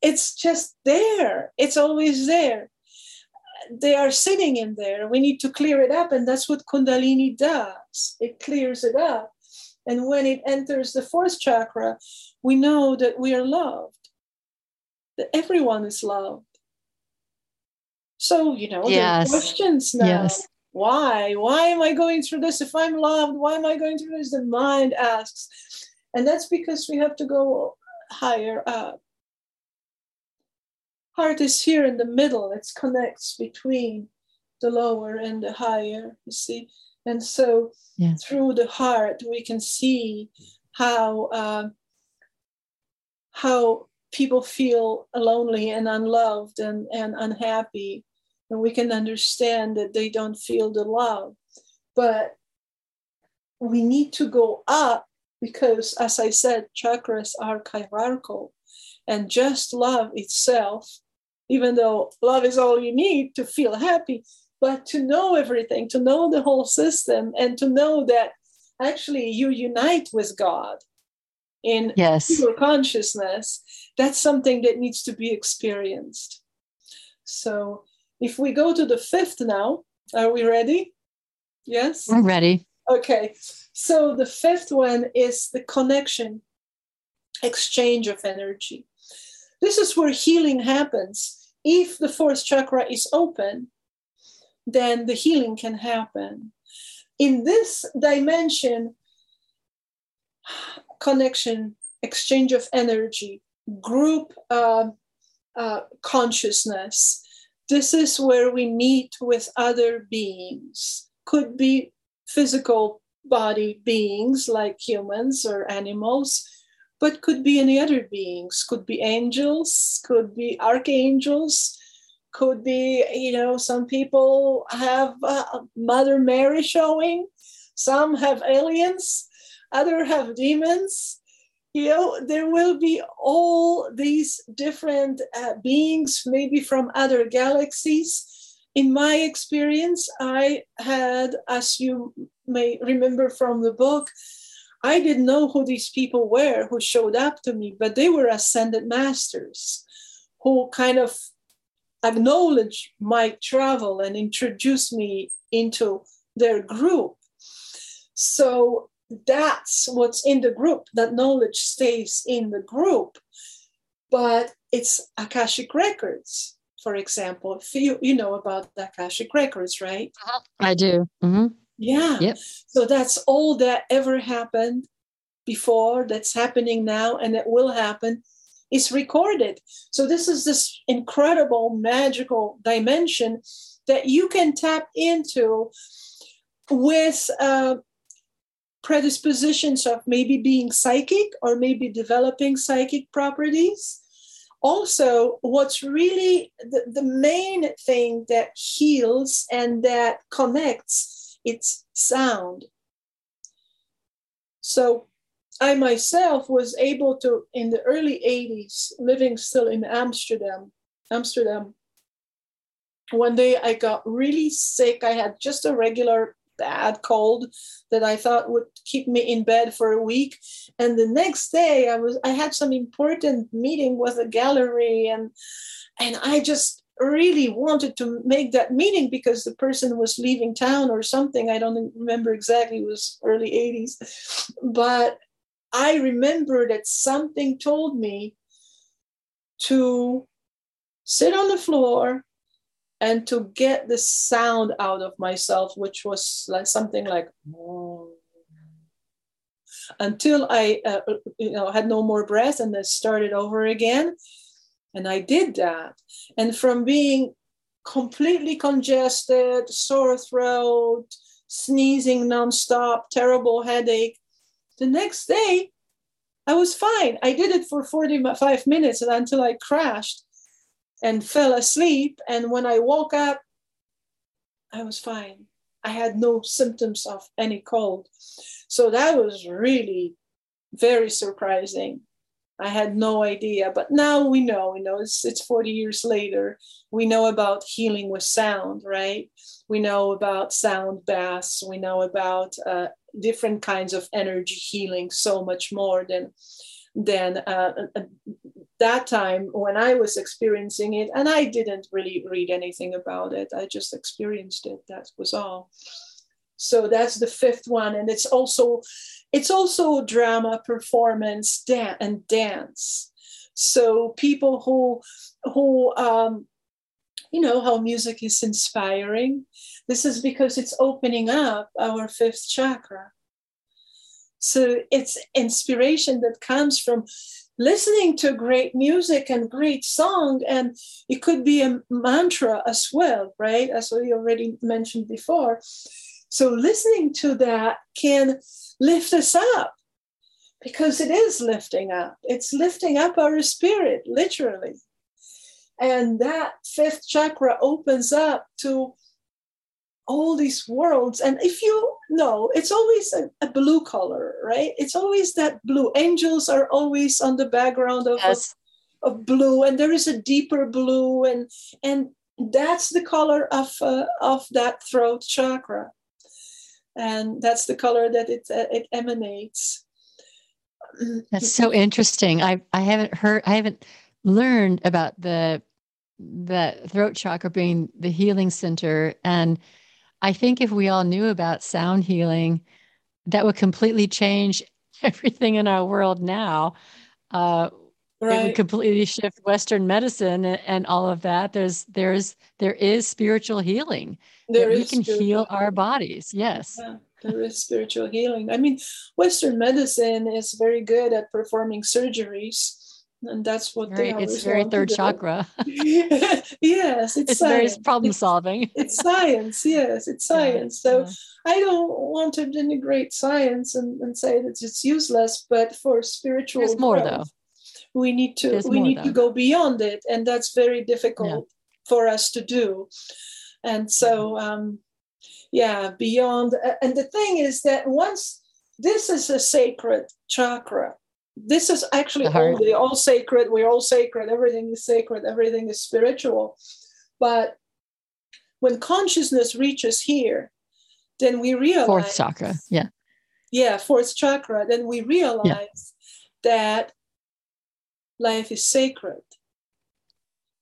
It's just there. It's always there. They are sitting in there. We need to clear it up, and that's what Kundalini does. It clears it up. And when it enters the fourth chakra, we know that we are loved, that everyone is loved. So, you know, yes. there are questions now. Yes. Why? Why am I going through this? If I'm loved, why am I going through this? The mind asks. And that's because we have to go higher up. Heart is here in the middle. It connects between the lower and the higher, you see. And so yes. through the heart, we can see how uh, how people feel lonely and unloved and, and unhappy. And we can understand that they don't feel the love. But we need to go up because, as I said, chakras are hierarchical. And just love itself, even though love is all you need to feel happy, but to know everything, to know the whole system, and to know that actually you unite with God in yes. your consciousness, that's something that needs to be experienced. So... if we go to the fifth now, are we ready? Yes? I'm ready. Okay. So the fifth one is the connection, exchange of energy. This is where healing happens. If the fourth chakra is open, then the healing can happen. In this dimension, connection, exchange of energy, group uh, uh, consciousness, this is where we meet with other beings, could be physical body beings like humans or animals, but could be any other beings, could be angels, could be archangels, could be, you know, some people have uh, Mother Mary showing, some have aliens, others have demons. You know, there will be all these different uh, beings, maybe from other galaxies. In my experience, I had, as you may remember from the book, I didn't know who these people were who showed up to me, but they were ascended masters who kind of acknowledged my travel and introduced me into their group. So that's what's in the group. That knowledge stays in the group, but it's Akashic records. For example, if you, you know about the Akashic records, right? Uh-huh. I do. Mm-hmm. Yeah. Yep. So that's all that ever happened before, that's happening now, and that will happen, is recorded. So this is this incredible magical dimension that you can tap into with uh, predispositions of maybe being psychic or maybe developing psychic properties. Also, what's really the, the main thing that heals and that connects, it's sound. So I myself was able to, in the early eighties, living still in Amsterdam, Amsterdam, one day I got really sick. I had just a regular bad cold that I thought would keep me in bed for a week. And the next day I was, I had some important meeting with a gallery, and, and I just really wanted to make that meeting because the person was leaving town or something. I don't remember exactly. It was early eighties, but I remember that something told me to sit on the floor and to get the sound out of myself, which was like something like, oh. Until I uh, you know, had no more breath, and then started over again. And I did that. And from being completely congested, sore throat, sneezing nonstop, terrible headache, the next day I was fine. I did it for forty-five minutes and until I crashed and fell asleep. And when I woke up, I was fine. I had no symptoms of any cold. So that was really very surprising. I had no idea, but now we know, we know it's, it's forty years later. We know about healing with sound, right? We know about sound baths. We know about uh, different kinds of energy healing so much more than, than uh, that time when I was experiencing it. And I didn't really read anything about it. I just experienced it. That was all. So that's the fifth one. And it's also, it's also drama, performance, dan- and dance. So people who, who um, you know, how music is inspiring. This is because it's opening up our fifth chakra. So it's inspiration that comes from listening to great music and great song. And it could be a mantra as well, right? As we already mentioned before. So listening to that can lift us up, because it is lifting up. It's lifting up our spirit, literally. And that fifth chakra opens up to all these worlds. And if you know, it's always a, a blue color, right? It's always that blue. Angels are always on the background of, yes. of, of blue. And there is a deeper blue. And, and that's the color of, uh, of that throat chakra. And that's the color that it uh, it emanates. That's so interesting. I I haven't heard, I haven't learned about the the throat chakra being the healing center. And I think if we all knew about sound healing, that would completely change everything in our world now. Uh, right. It would completely shift Western medicine and, and all of that. There's there's there is spiritual healing. There we is can heal our bodies. Yes. Yeah, there is spiritual healing. I mean, Western medicine is very good at performing surgeries. And that's what very, they are. It's very third chakra. Yes. It's, it's very problem solving. It's, it's science. Yes. It's science. Yeah, so yeah. I don't want to denigrate science and, and say that it's useless, but for spiritual There's more growth, though. We need to, There's we more, need though. to go beyond it. And that's very difficult yeah. for us to do. And so, um, yeah, beyond. Uh, and the thing is that once this is a sacred chakra, this is actually all, they're all sacred. We're all sacred. Everything is sacred. Everything is spiritual. But when consciousness reaches here, then we realize. Fourth chakra. Yeah. Yeah. Fourth chakra. Then we realize yeah. that life is sacred.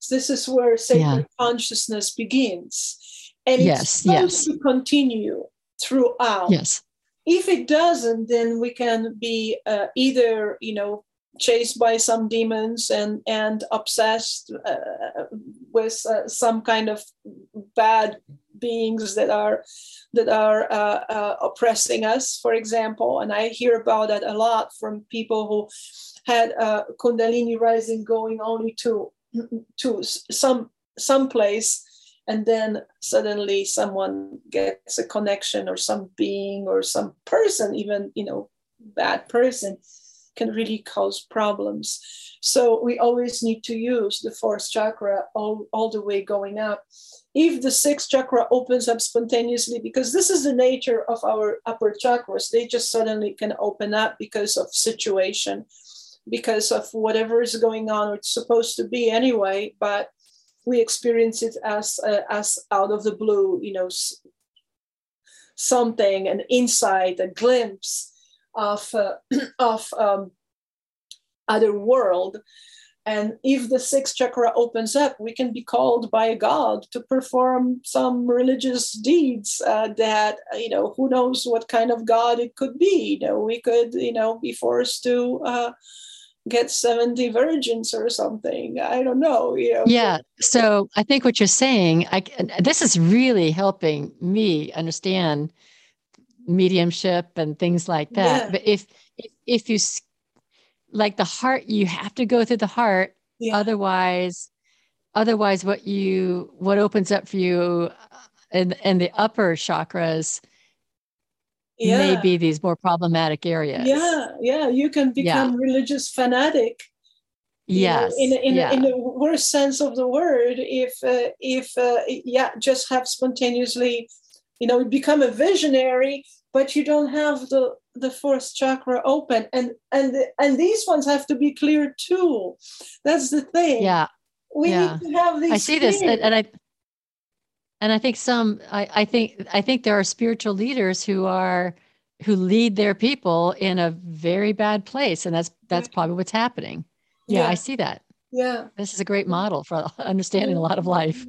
This is where sacred yeah. consciousness begins. And yes, it's supposed yes. to continue throughout. Yes. If it doesn't, then we can be uh, either, you know, chased by some demons and, and obsessed uh, with uh, some kind of bad beings that are that are uh, uh, oppressing us, for example. And I hear about that a lot from people who had uh, Kundalini rising going only to to some some place, and then suddenly someone gets a connection, or some being or some person, even, you know, bad person, can really cause problems. So we always need to use the fourth chakra all, all the way going up. If the sixth chakra opens up spontaneously, because this is the nature of our upper chakras, they just suddenly can open up because of situation, because of whatever is going on, or it's supposed to be anyway, but we experience it as, uh, as out of the blue, you know, something, an insight, a glimpse of uh, of um, other world. And if the sixth chakra opens up, we can be called by God to perform some religious deeds uh, that, you know, who knows what kind of God it could be. You know, we could, you know, be forced to uh, get seventy virgins or something. I don't know. You know. Yeah. So I think what you're saying, I, this is really helping me understand mediumship and things like that. Yeah. But if, if if you like the heart, you have to go through the heart. Yeah. Otherwise, otherwise, what you what opens up for you, and and the upper chakras, yeah, may be these more problematic areas. Yeah, yeah, you can become, yeah, religious fanatic. Yes, you know, in in, yeah, in the worst sense of the word. If uh, if uh, yeah, just have spontaneously, you know, become a visionary, but you don't have the, the fourth chakra open. And and the, and these ones have to be clear too. That's the thing. Yeah. We, yeah, need to have these. I see things. This. And, and I and I think some I, I think I think there are spiritual leaders who are who lead their people in a very bad place. And that's that's probably what's happening. Yeah, yeah. I see that. Yeah. This is a great model for understanding a lot of life.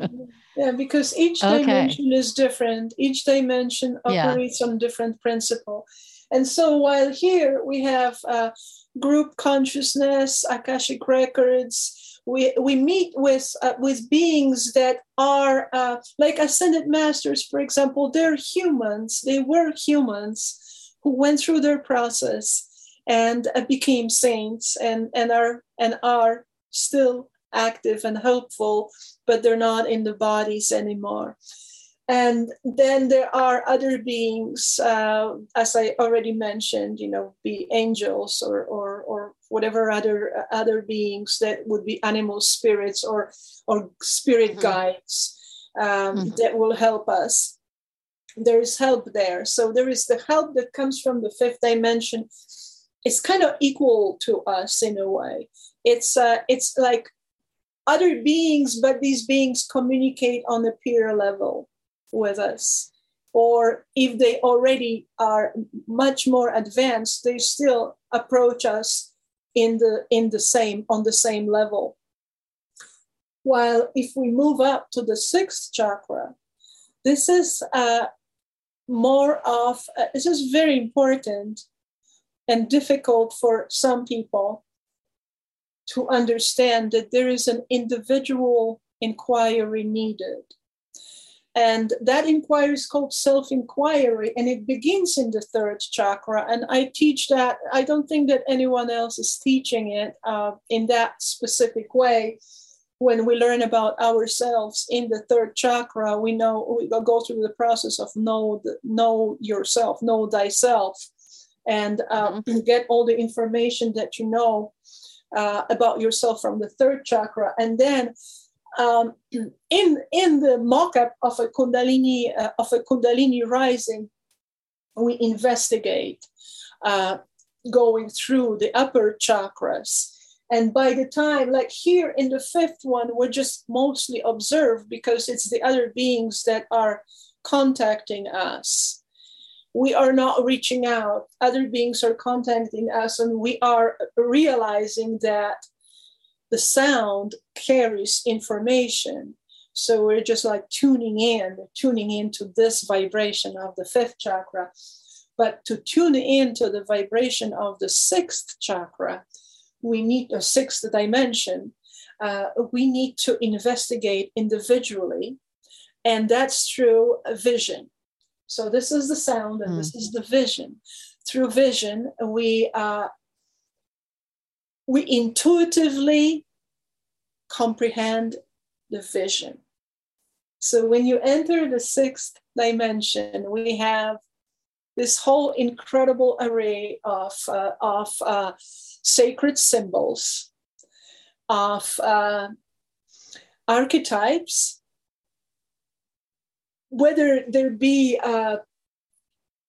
Yeah, because each dimension, okay, is different. Each dimension operates, yeah, on different principle. And so while here we have uh, group consciousness, Akashic records, we, we meet with uh, with beings that are uh, like ascended masters, for example. They're humans. They were humans who went through their process and uh, became saints and, and are and are still active and helpful, but they're not in the bodies anymore. And then there are other beings, uh, as I already mentioned, you know, be angels or or, or whatever other uh, other beings that would be animal spirits or or spirit, mm-hmm, guides um, mm-hmm, that will help us. There is help there. So there is the help that comes from the fifth dimension. It's kind of equal to us in a way. It's uh, it's like other beings, but these beings communicate on a peer level with us. Or if they already are much more advanced, they still approach us in the in the same on the same level. While if we move up to the sixth chakra, this is uh, more of uh, this is very important and difficult for some people to understand, that there is an individual inquiry needed. And that inquiry is called self-inquiry, and it begins in the third chakra. And I teach that. I don't think that anyone else is teaching it uh, in that specific way. When we learn about ourselves in the third chakra, we know we go through the process of know, know yourself, know thyself, and um, get all the information that you know Uh, about yourself from the third chakra. And then um, in in the mock-up of a Kundalini uh, of a Kundalini rising, we investigate uh, going through the upper chakras. And by the time, like here in the fifth one, we're just mostly observed because it's the other beings that are contacting us. We are not reaching out. Other beings are contacting us, and we are realizing that the sound carries information. So we're just like tuning in, tuning into this vibration of the fifth chakra. But to tune in to the vibration of the sixth chakra, we need a sixth dimension. Uh, we need to investigate individually, and that's through vision. So this is the sound, and mm. this is the vision. Through vision, we uh, we intuitively comprehend the vision. So when you enter the sixth dimension, we have this whole incredible array of uh, of uh, sacred symbols, of uh, archetypes, whether there be uh,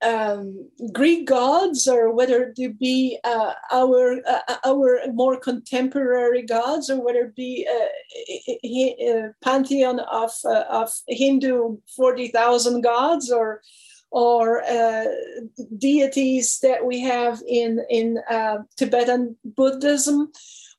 um, Greek gods or whether there be uh, our uh, our more contemporary gods, or whether it be a uh, pantheon of uh, of Hindu forty thousand gods, or or uh, deities that we have in, in uh, Tibetan Buddhism,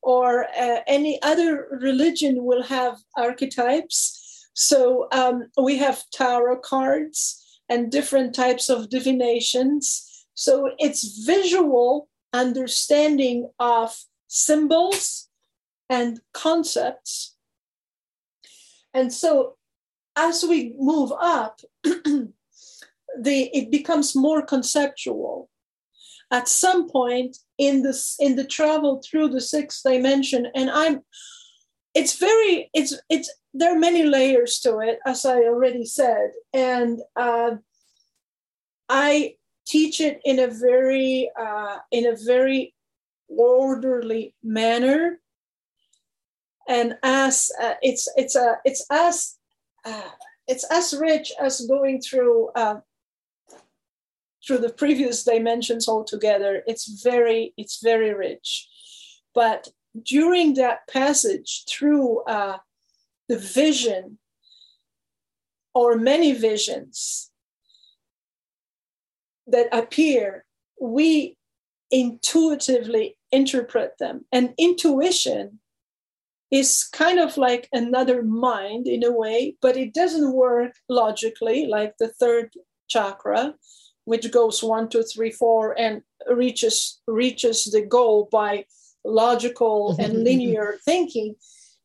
or uh, any other religion will have archetypes. So um, we have tarot cards and different types of divinations. So it's visual understanding of symbols and concepts. And so as we move up, The, it becomes more conceptual. At some point in this, in the travel through the sixth dimension, and I'm, it's very, it's, it's, there are many layers to it, as I already said, and uh, I teach it in a very, uh, in a very orderly manner, and as uh, it's, it's a, it's as, uh, it's as rich as going through. Uh, through the previous dimensions altogether. It's very, it's very rich. But during that passage through uh, the vision, or many visions that appear, we intuitively interpret them. And intuition is kind of like another mind in a way, but it doesn't work logically like the third chakra, which goes one, two, three, four, and reaches reaches the goal by logical and linear thinking.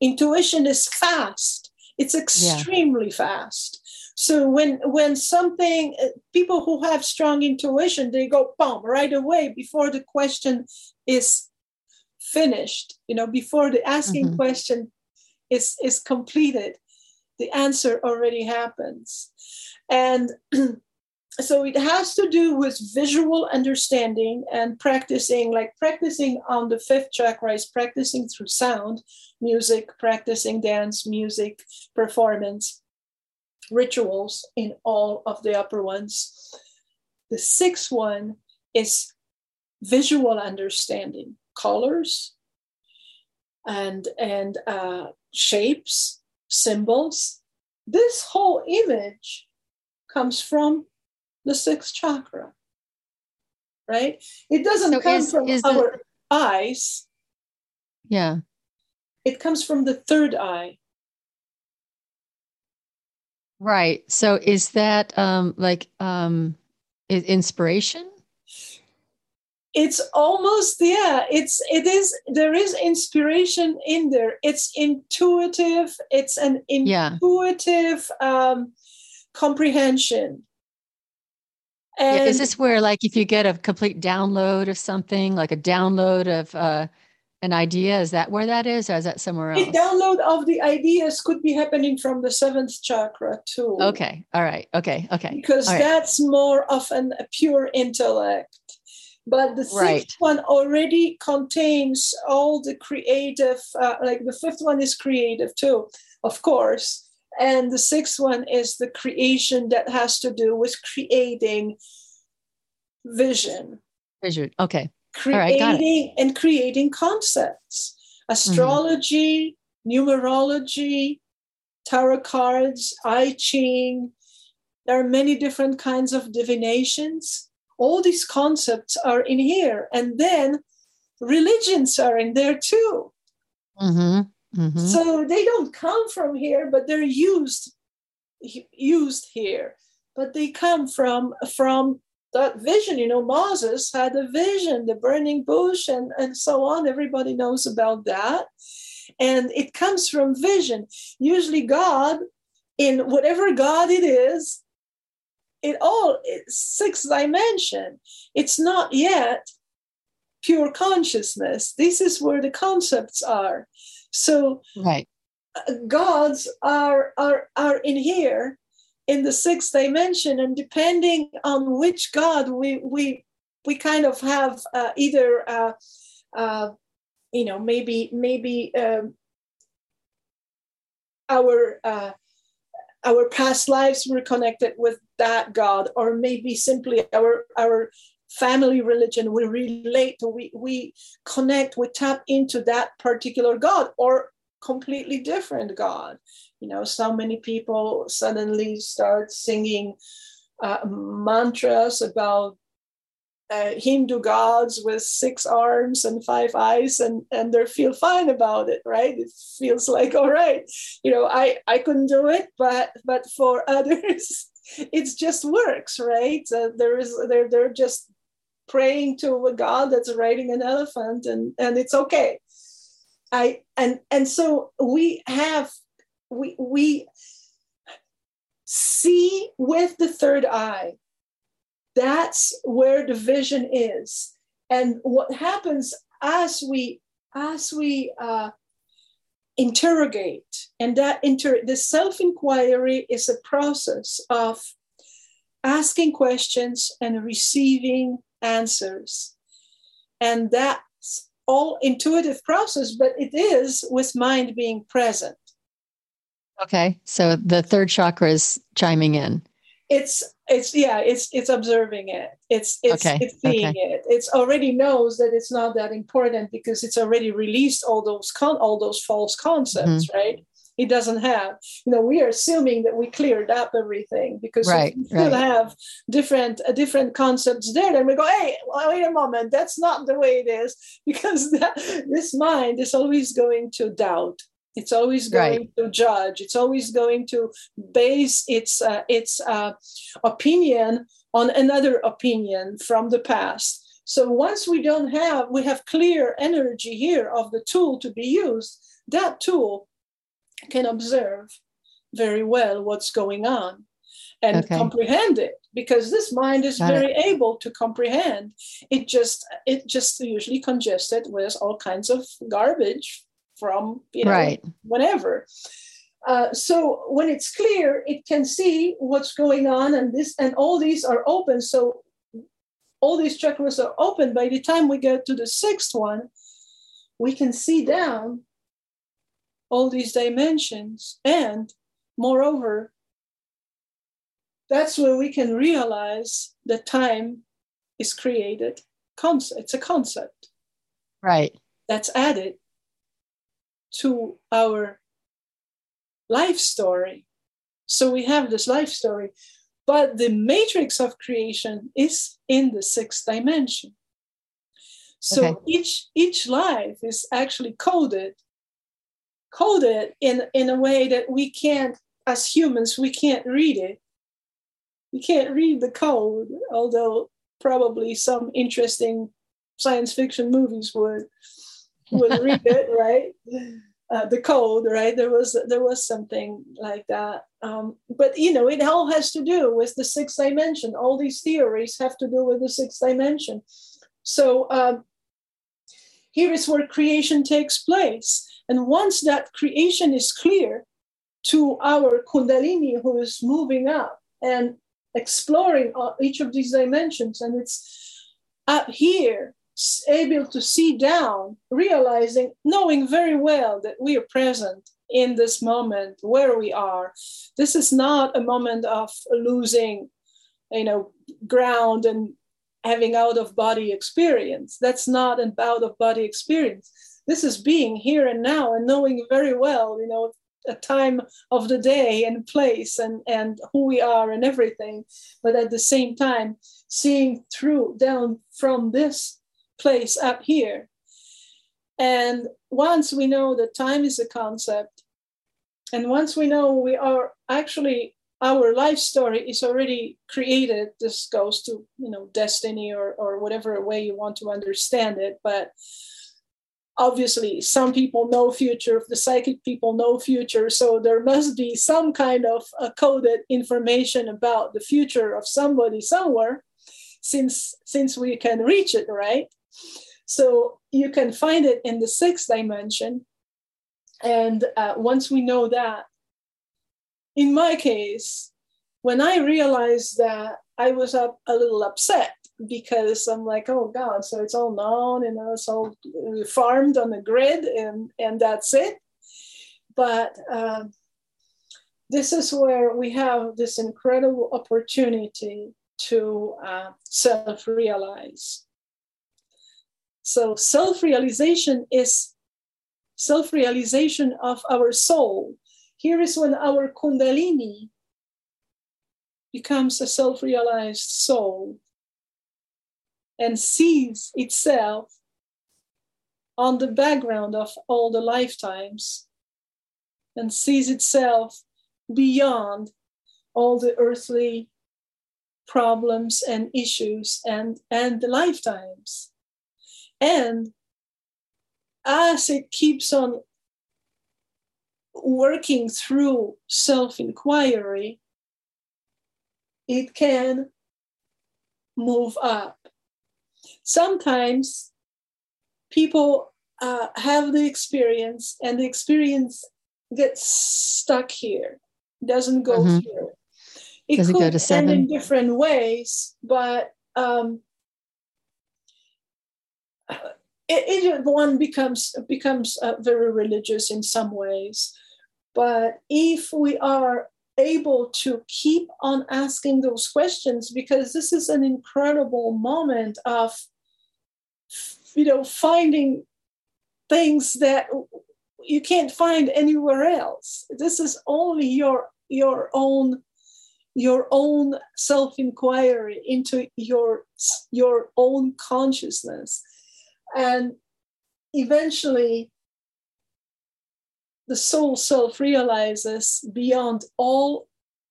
Intuition is fast. It's extremely yeah. fast. So when when something, people who have strong intuition, they go boom right away before the question is finished. You know, before the asking mm-hmm. question is is completed, the answer already happens, and. So it has to do with visual understanding and practicing, like practicing on the fifth chakra is practicing through sound, music, practicing dance, music, performance, rituals in all of the upper ones. The sixth one is visual understanding, colors and, and uh, shapes, symbols. This whole image comes from the sixth chakra, right? It doesn't so come is, from is our the... eyes. Yeah. It comes from the third eye. Right. So is that um, like um, inspiration? It's almost, yeah, it's, it is, there is inspiration in there. It's intuitive. It's an intuitive yeah. um, comprehension. Yeah, is this where, like, if you get a complete download of something, like a download of uh, an idea, is that where that is, or is that somewhere else? The download of the ideas could be happening from the seventh chakra too. Okay, all right, okay, okay. Because right. that's more of an, a pure intellect. But the sixth right. one already contains all the creative, uh, like the fifth one is creative too, of course. And the sixth one is the creation that has to do with creating vision. Vision, okay. Creating All right, got it. And creating concepts. Astrology, mm-hmm. numerology, tarot cards, I Ching. There are many different kinds of divinations. All these concepts are in here. And then religions are in there too. Mm-hmm. Mm-hmm. So they don't come from here, but they're used used here. But they come from from that vision, you know, Moses had a vision, the burning bush and, and so on. Everybody knows about that. And it comes from vision. Usually God, in whatever God it is, it all it's sixth dimension. It's not yet pure consciousness. This is where the concepts are. So right. gods are, are, are in here in the sixth dimension, and depending on which God we we we kind of have uh, either uh, uh, you know maybe maybe um, our uh, our past lives were connected with that God, or maybe simply our our family religion, we relate to, we we connect, we tap into that particular God or completely different God. You know, so many people suddenly start singing uh, mantras about uh, Hindu gods with six arms and five eyes, and, and they feel fine about it, right? It feels like, all right, you know, I, I couldn't do it, but but for others, it just works, right? Uh, there is they're they're just praying to a god that's riding an elephant, and and it's okay. I and and so we have. We we see with the third eye. That's where the vision is, and what happens as we as we uh, interrogate, and that inter the self-inquiry is a process of asking questions and receiving answers, and that's all intuitive process, but it is with mind being present. Okay, so the third chakra is chiming in. It's it's yeah, it's it's observing it. It's it's okay. it's seeing okay. it. It's already knows that it's not that important because it's already released all those con- all those false concepts, mm-hmm. right? It doesn't have. You know, we are assuming that we cleared up everything because right, we still right. have different uh, different concepts there. And we go, hey, wait a moment, that's not the way it is, because that, this mind is always going to doubt. It's always going right. to judge. It's always going to base its uh, its uh, opinion on another opinion from the past. So once we don't have, we have clear energy here of the tool to be used, that tool can observe very well what's going on and okay. comprehend it, because this mind is Got very it. able to comprehend. It just it just usually congested with all kinds of garbage from, you know, right. whatever. Uh, so when it's clear, it can see what's going on, and this and all these are open. So all these chakras are open. By the time we get to the sixth one, we can see down all these dimensions. And moreover, that's where we can realize that time is created. Concept. It's a concept. Right. That's added to our life story. So we have this life story, but the matrix of creation is in the sixth dimension. So okay. each each life is actually coded, coded in, in a way that we can't, as humans, we can't read it. We can't read the code, although probably some interesting science fiction movies would. would read it, right? Uh, the code, right? There was there was something like that. Um, but, you know, it all has to do with the sixth dimension. All these theories have to do with the sixth dimension. So uh, here is where creation takes place. And once that creation is clear to our Kundalini, who is moving up and exploring each of these dimensions, and it's up here, able to see down, realizing, knowing very well that we are present in this moment where we are. This is not a moment of losing, you know, ground and having out of body experience. That's not an out of body experience. This is being here and now and knowing very well, you know, a time of the day and place and, and who we are and everything. But at the same time, seeing through down from this place up here. And once we know that time is a concept, and once we know we are actually our life story is already created. This goes to, you know, destiny or, or whatever way you want to understand it. But obviously, some people know future, the psychic people know future. So there must be some kind of uh, coded information about the future of somebody somewhere, since, since we can reach it, right? So you can find it in the sixth dimension. And uh, once we know that, in my case, when I realized that, I was up a little upset, because I'm like, oh God, so it's all known, and you know, it's all farmed on the grid, and, and that's it. But uh, this is where we have this incredible opportunity to uh, self-realize. So self-realization is self-realization of our soul. Here is when our Kundalini becomes a self-realized soul and sees itself on the background of all the lifetimes, and sees itself beyond all the earthly problems and issues and, and the lifetimes. And as it keeps on working through self-inquiry, it can move up. Sometimes people uh, have the experience, and the experience gets stuck here, doesn't go mm-hmm. through. It Does could it go to seven? End in different ways, but um, it, it one becomes becomes uh, very religious in some ways. But if we are able to keep on asking those questions, because this is an incredible moment of, you know, finding things that you can't find anywhere else. This is only your your own your own self-inquiry into your your own consciousness, and eventually the soul self-realizes beyond all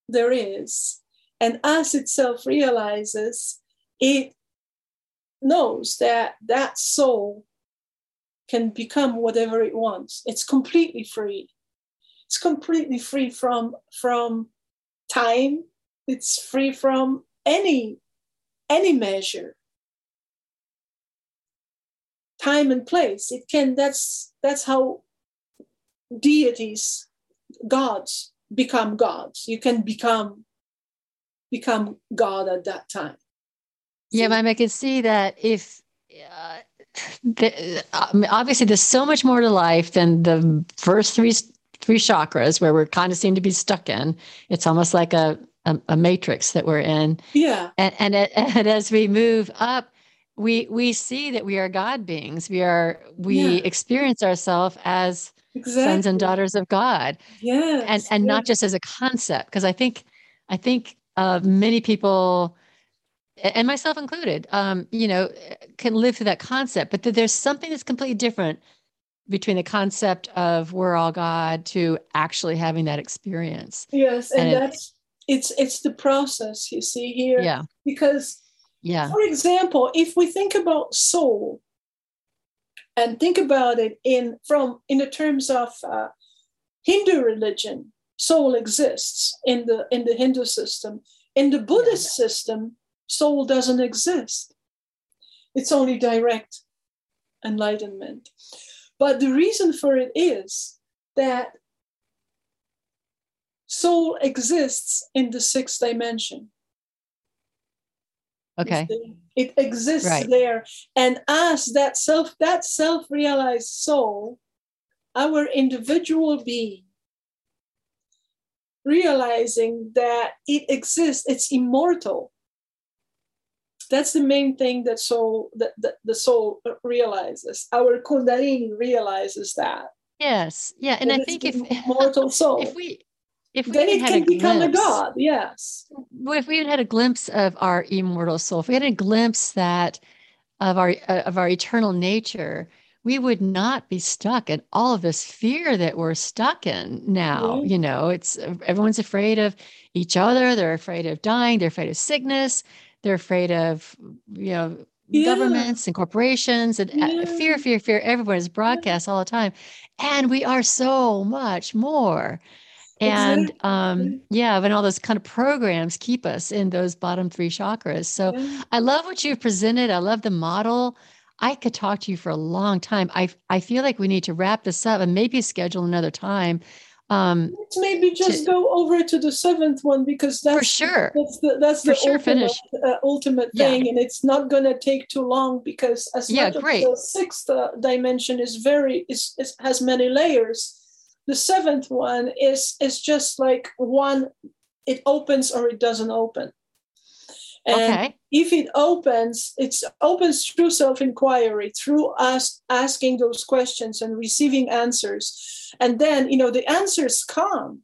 there is. And as it self-realizes, it knows that that soul can become whatever it wants. It's completely free. It's completely free from, from time. It's free from any, any measure. Time and place. It can, that's, that's how deities, gods, become gods. You can become become God at that time. Yeah, but I can see that if uh, the, obviously there's so much more to life than the first three three chakras, where we're kind of seem to be stuck in. It's almost like a a, a matrix that we're in. Yeah, and and, it, and as we move up, we we see that we are God beings. We are we yeah. experience ourselves as Exactly. sons and daughters of God. Yes, and and yes. not just as a concept, because I think I think uh, many people, and myself included, um, you know, can live through that concept, but that there's something that's completely different between the concept of we're all God to actually having that experience. Yes, and, and that's it, it's it's the process, you see here. Yeah. Because, yeah. for example, if we think about soul, and think about it in from in the terms of uh, Hindu religion, soul exists in the in the Hindu system. In the Buddhist yeah. system, soul doesn't exist. It's only direct enlightenment. But the reason for it is that soul exists in the sixth dimension. Okay. It exists right. there. And as that self, that self-realized soul, our individual being, realizing that it exists, it's immortal. That's the main thing that soul that, that the soul realizes. Our Kundalini realizes that. Yes. Yeah. And that I think if immortal soul. If we If we then it had can a become glimpse, a God, yes. If we had had a glimpse of our immortal soul, if we had a glimpse that of our uh, of our eternal nature, we would not be stuck in all of this fear that we're stuck in now. Mm-hmm. You know, it's everyone's afraid of each other. They're afraid of dying. They're afraid of sickness. They're afraid of, you know, yeah. governments and corporations and yeah. fear, fear, fear. Everyone is broadcast yeah. all the time. And we are so much more. And exactly. um, yeah, and all those kind of programs keep us in those bottom three chakras. So yeah. I love what you've presented. I love the model. I could talk to you for a long time. I I feel like we need to wrap this up and maybe schedule another time. Um, Let's maybe just to, go over to the seventh one, because that's for sure. That's the, that's the sure ultimate, uh, ultimate thing, yeah. and it's not going to take too long, because as yeah, much great. as the sixth uh, dimension is very is, is has many layers. The seventh one is is just like one. It opens or it doesn't open. And okay. if it opens, it opens through self-inquiry, through us asking those questions and receiving answers. And then, you know, the answers come.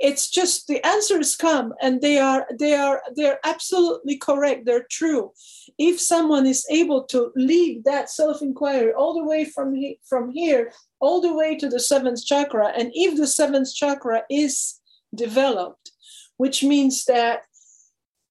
It's just the answers come, and they are they are they're absolutely correct. They're true. If someone is able to lead that self-inquiry all the way from he, from here all the way to the seventh chakra, and if the seventh chakra is developed, which means that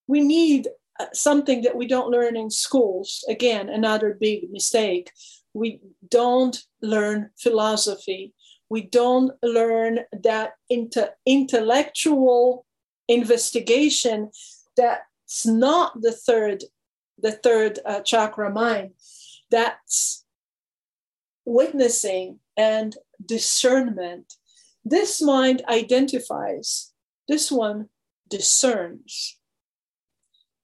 we need something that we don't learn in schools. Again, another big mistake. We don't learn philosophy. We don't learn that inter- intellectual investigation that's not the third, the third uh, chakra mind. That's witnessing and discernment. This mind identifies. This one discerns.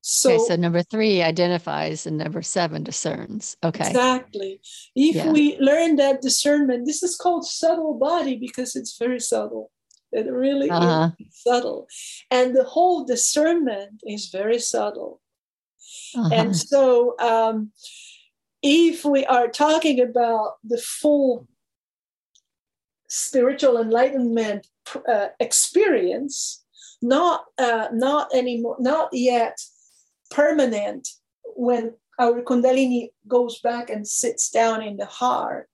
So, okay, so number three identifies and number seven discerns. Okay. Exactly. If yeah. we learn that discernment, this is called subtle body, because it's very subtle. It really uh-huh. is subtle. And the whole discernment is very subtle. Uh-huh. And so um, if we are talking about the full spiritual enlightenment uh, experience, not uh, not anymore, not yet permanent, when our Kundalini goes back and sits down in the heart.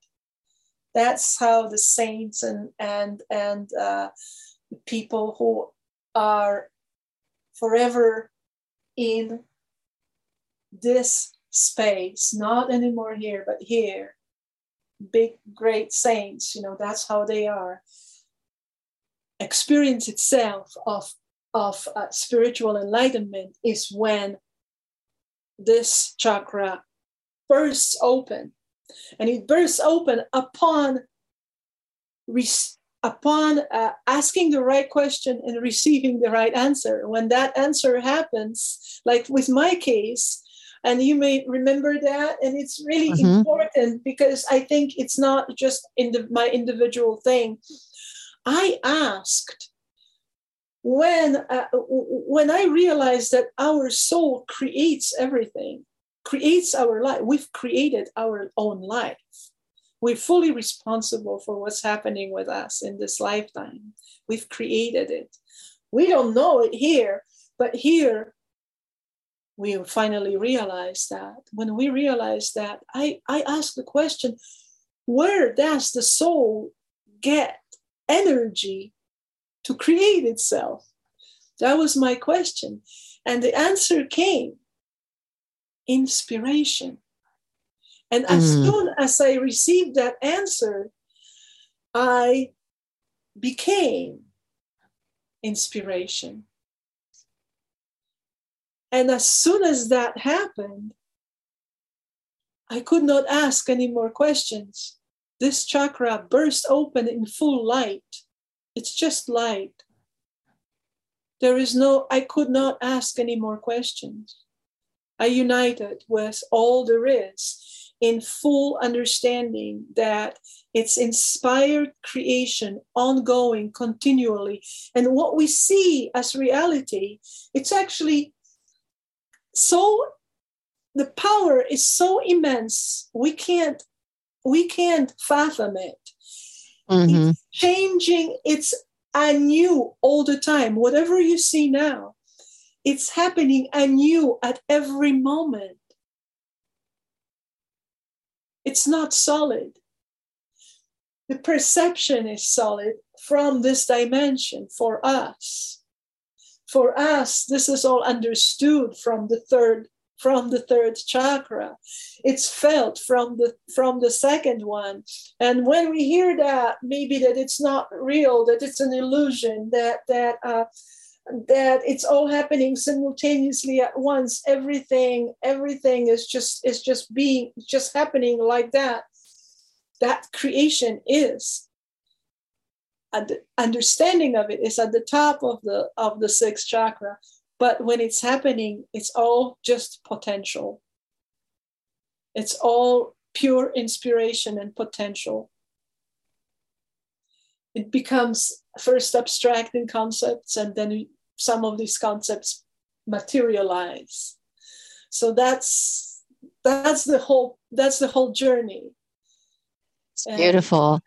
That's how the saints and and and uh, people who are forever in this space, not anymore here, but here, big great saints, you know, that's how they are. Experience itself of of uh, spiritual enlightenment is when this chakra bursts open, and it bursts open upon res- upon uh, asking the right question and receiving the right answer. When that answer happens, like with my case, and you may remember that, and it's really mm-hmm. important, because I think it's not just in the, my individual thing. I asked when uh, when I realized that our soul creates everything, creates our life. We've created our own life. We're fully responsible for what's happening with us in this lifetime. We've created it. We don't know it here, but here we finally realize that. When we realize that, I, I asked the question, where does the soul get energy to create itself? That was my question. And the answer came, inspiration. And mm. as soon as I received that answer, I became inspiration. And as soon as that happened, I could not ask any more questions. This chakra bursts open in full light. It's just light. There is no, I could not ask any more questions. I united with all there is in full understanding that it's inspired creation, ongoing, continually. And what we see as reality, it's actually so, the power is so immense, we can't We can't fathom it. Mm-hmm. It's changing. It's anew all the time. Whatever you see now, it's happening anew at every moment. It's not solid. The perception is solid from this dimension for us. For us, this is all understood from the third, from the third chakra. It's felt from the from the second one. And when we hear that, maybe that it's not real, that it's an illusion, that that uh, that it's all happening simultaneously at once. Everything, everything is just is just being just happening like that. That creation is, and the understanding of it is at the top of the of the sixth chakra. But when it's happening, it's all just potential. It's all pure inspiration and potential. It becomes first abstract in concepts, and then some of these concepts materialize. So that's that's the whole that's the whole journey. Beautiful.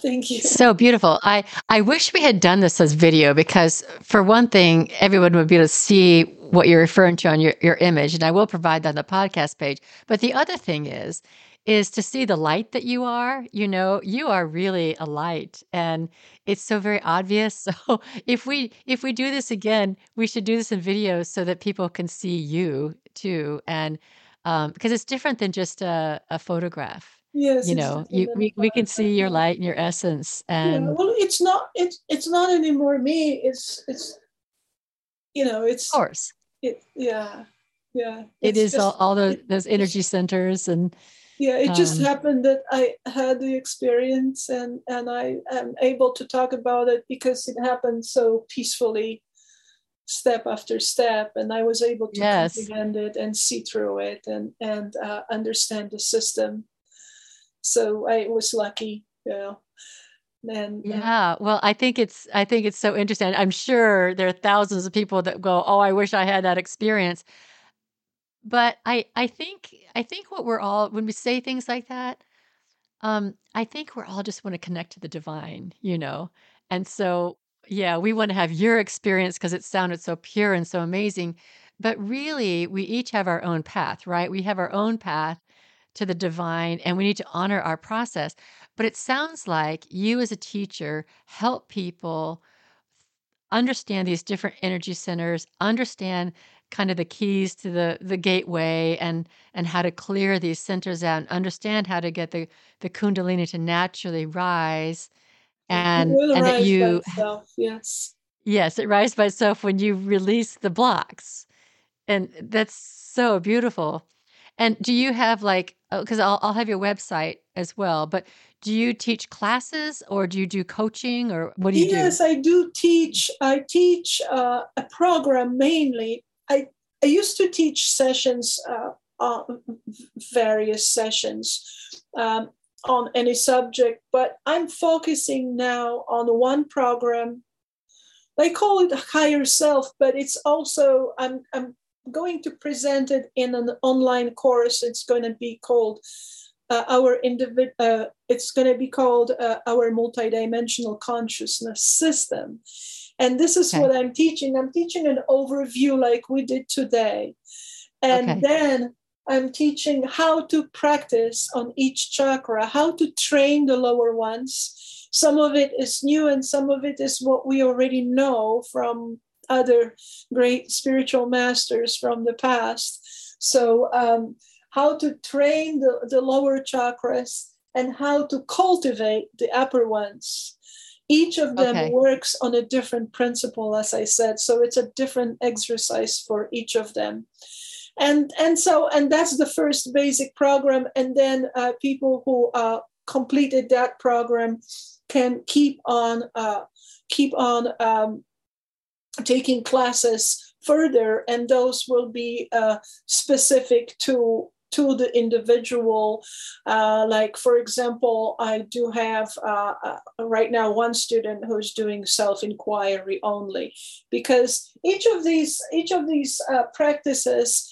Thank you. So beautiful. I, I wish we had done this as video, because for one thing, everyone would be able to see what you're referring to on your, your image. And I will provide that on the podcast page. But the other thing is, is to see the light that you are. You know, you are really a light, and it's so very obvious. So if we, if we do this again, we should do this in video so that people can see you too. And um, because it's different than just a, a photograph. Yes, you know, you, we, we can see your light and your essence, and yeah, well, it's not it's it's not anymore me. It's it's you know, it's of course. It, yeah, yeah. It is just, all, all those it, those energy centers, and yeah, it just um, happened that I had the experience, and and I am able to talk about it because it happened so peacefully, step after step, and I was able to yes. comprehend it and see through it, and and uh, understand the system. So I was lucky, you know. And, yeah. Well, I think it's I think it's so interesting. I'm sure there are thousands of people that go, "Oh, I wish I had that experience." But I I think I think what we're all, when we say things like that, um, I think we're all just want to connect to the divine, you know. And so, yeah, we want to have your experience because it sounded so pure and so amazing. But really, we each have our own path, right? We have our own path to the divine, and we need to honor our process. But it sounds like you as a teacher help people understand these different energy centers, understand kind of the keys to the the gateway, and and how to clear these centers out, and understand how to get the the Kundalini to naturally rise, and it will and rise that you by itself, yes yes it rises by itself when you release the blocks. And that's so beautiful. And do you have like, because I'll, I'll have your website as well, but do you teach classes, or do you do coaching, or what do you yes, do? Yes, I do teach. I teach uh, a program mainly. I, I used to teach sessions, uh, uh, various sessions um, on any subject, but I'm focusing now on one program. They call it higher self, but it's also, I'm, I'm going to present it in an online course. It's going to be called uh, our individ. Uh, it's going to be called uh, our multidimensional consciousness system, and this is okay. what I'm teaching. I'm teaching an overview like we did today, and okay. then I'm teaching how to practice on each chakra, how to train the lower ones. Some of it is new, and some of it is what we already know from other great spiritual masters from the past. So um, how to train the, the lower chakras, and how to cultivate the upper ones. Each of them okay. works on a different principle, as I said. So it's a different exercise for each of them. And and so, and that's the first basic program. And then uh, people who uh, completed that program can keep on, uh, keep on, um, taking classes further, and those will be uh, specific to to the individual. Uh, like, for example, I do have uh, uh, right now one student who's doing self-inquiry only, because each of these each of these uh, practices,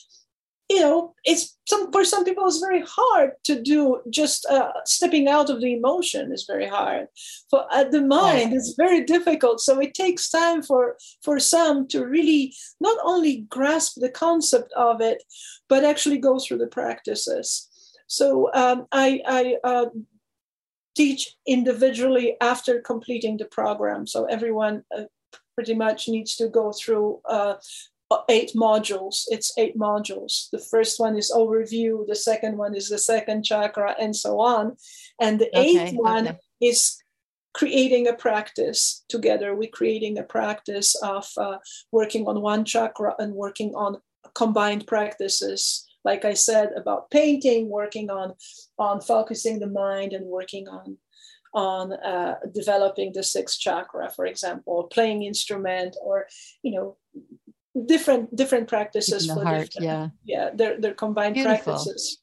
you know, it's some for some people it's very hard to do. Just uh, stepping out of the emotion is very hard. For uh, the mind, it's very difficult. So it takes time for for some to really not only grasp the concept of it, but actually go through the practices. So um, I, I uh, teach individually after completing the program. So everyone uh, pretty much needs to go through uh, eight modules. It's eight modules. The first one is overview. The second one is the second chakra, and so on. And the okay, eighth one okay. is creating a practice. Together, we're creating a practice of uh, working on one chakra and working on combined practices. Like I said about painting, working on on focusing the mind and working on on uh, developing the sixth chakra, for example, playing instrument, or you know, different diffent practices for heart, different, yeah, yeah, they're they're combined Beautiful. practices.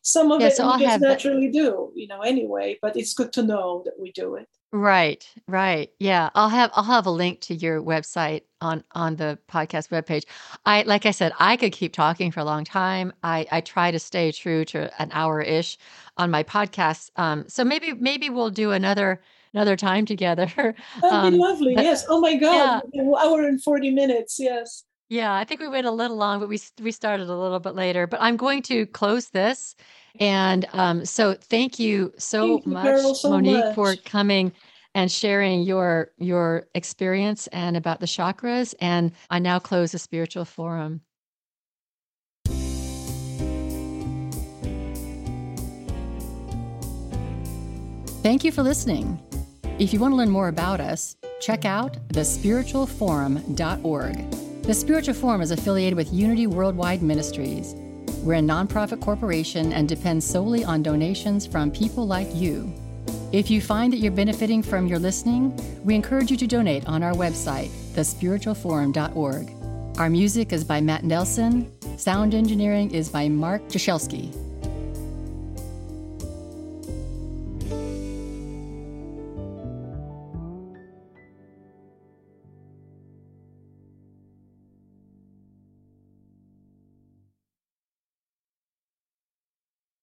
Some of yeah, it so we just naturally that. do, you know, anyway. But it's good to know that we do it. Right, right, yeah. I'll have I'll have a link to your website on on the podcast webpage. I like I said, I could keep talking for a long time. I I try to stay true to an hour ish on my podcast. Um, so maybe maybe we'll do another. Another time together. That'd um, be lovely. But, yes. Oh my God. Yeah. An hour and forty minutes. Yes. Yeah. I think we went a little long, but we we started a little bit later. But I'm going to close this, and um, so thank you so thank you, much, Carol, so Monique, much. for coming and sharing your your experience and about the chakras. And I now close the Spiritual Forum. Thank you for listening. If you want to learn more about us, check out the spiritual forum dot org. The Spiritual Forum is affiliated with Unity Worldwide Ministries. We're a nonprofit corporation and depend solely on donations from people like you. If you find that you're benefiting from your listening, we encourage you to donate on our website, the spiritual forum dot org. Our music is by Matt Nelson. Sound engineering is by Mark Toszelski.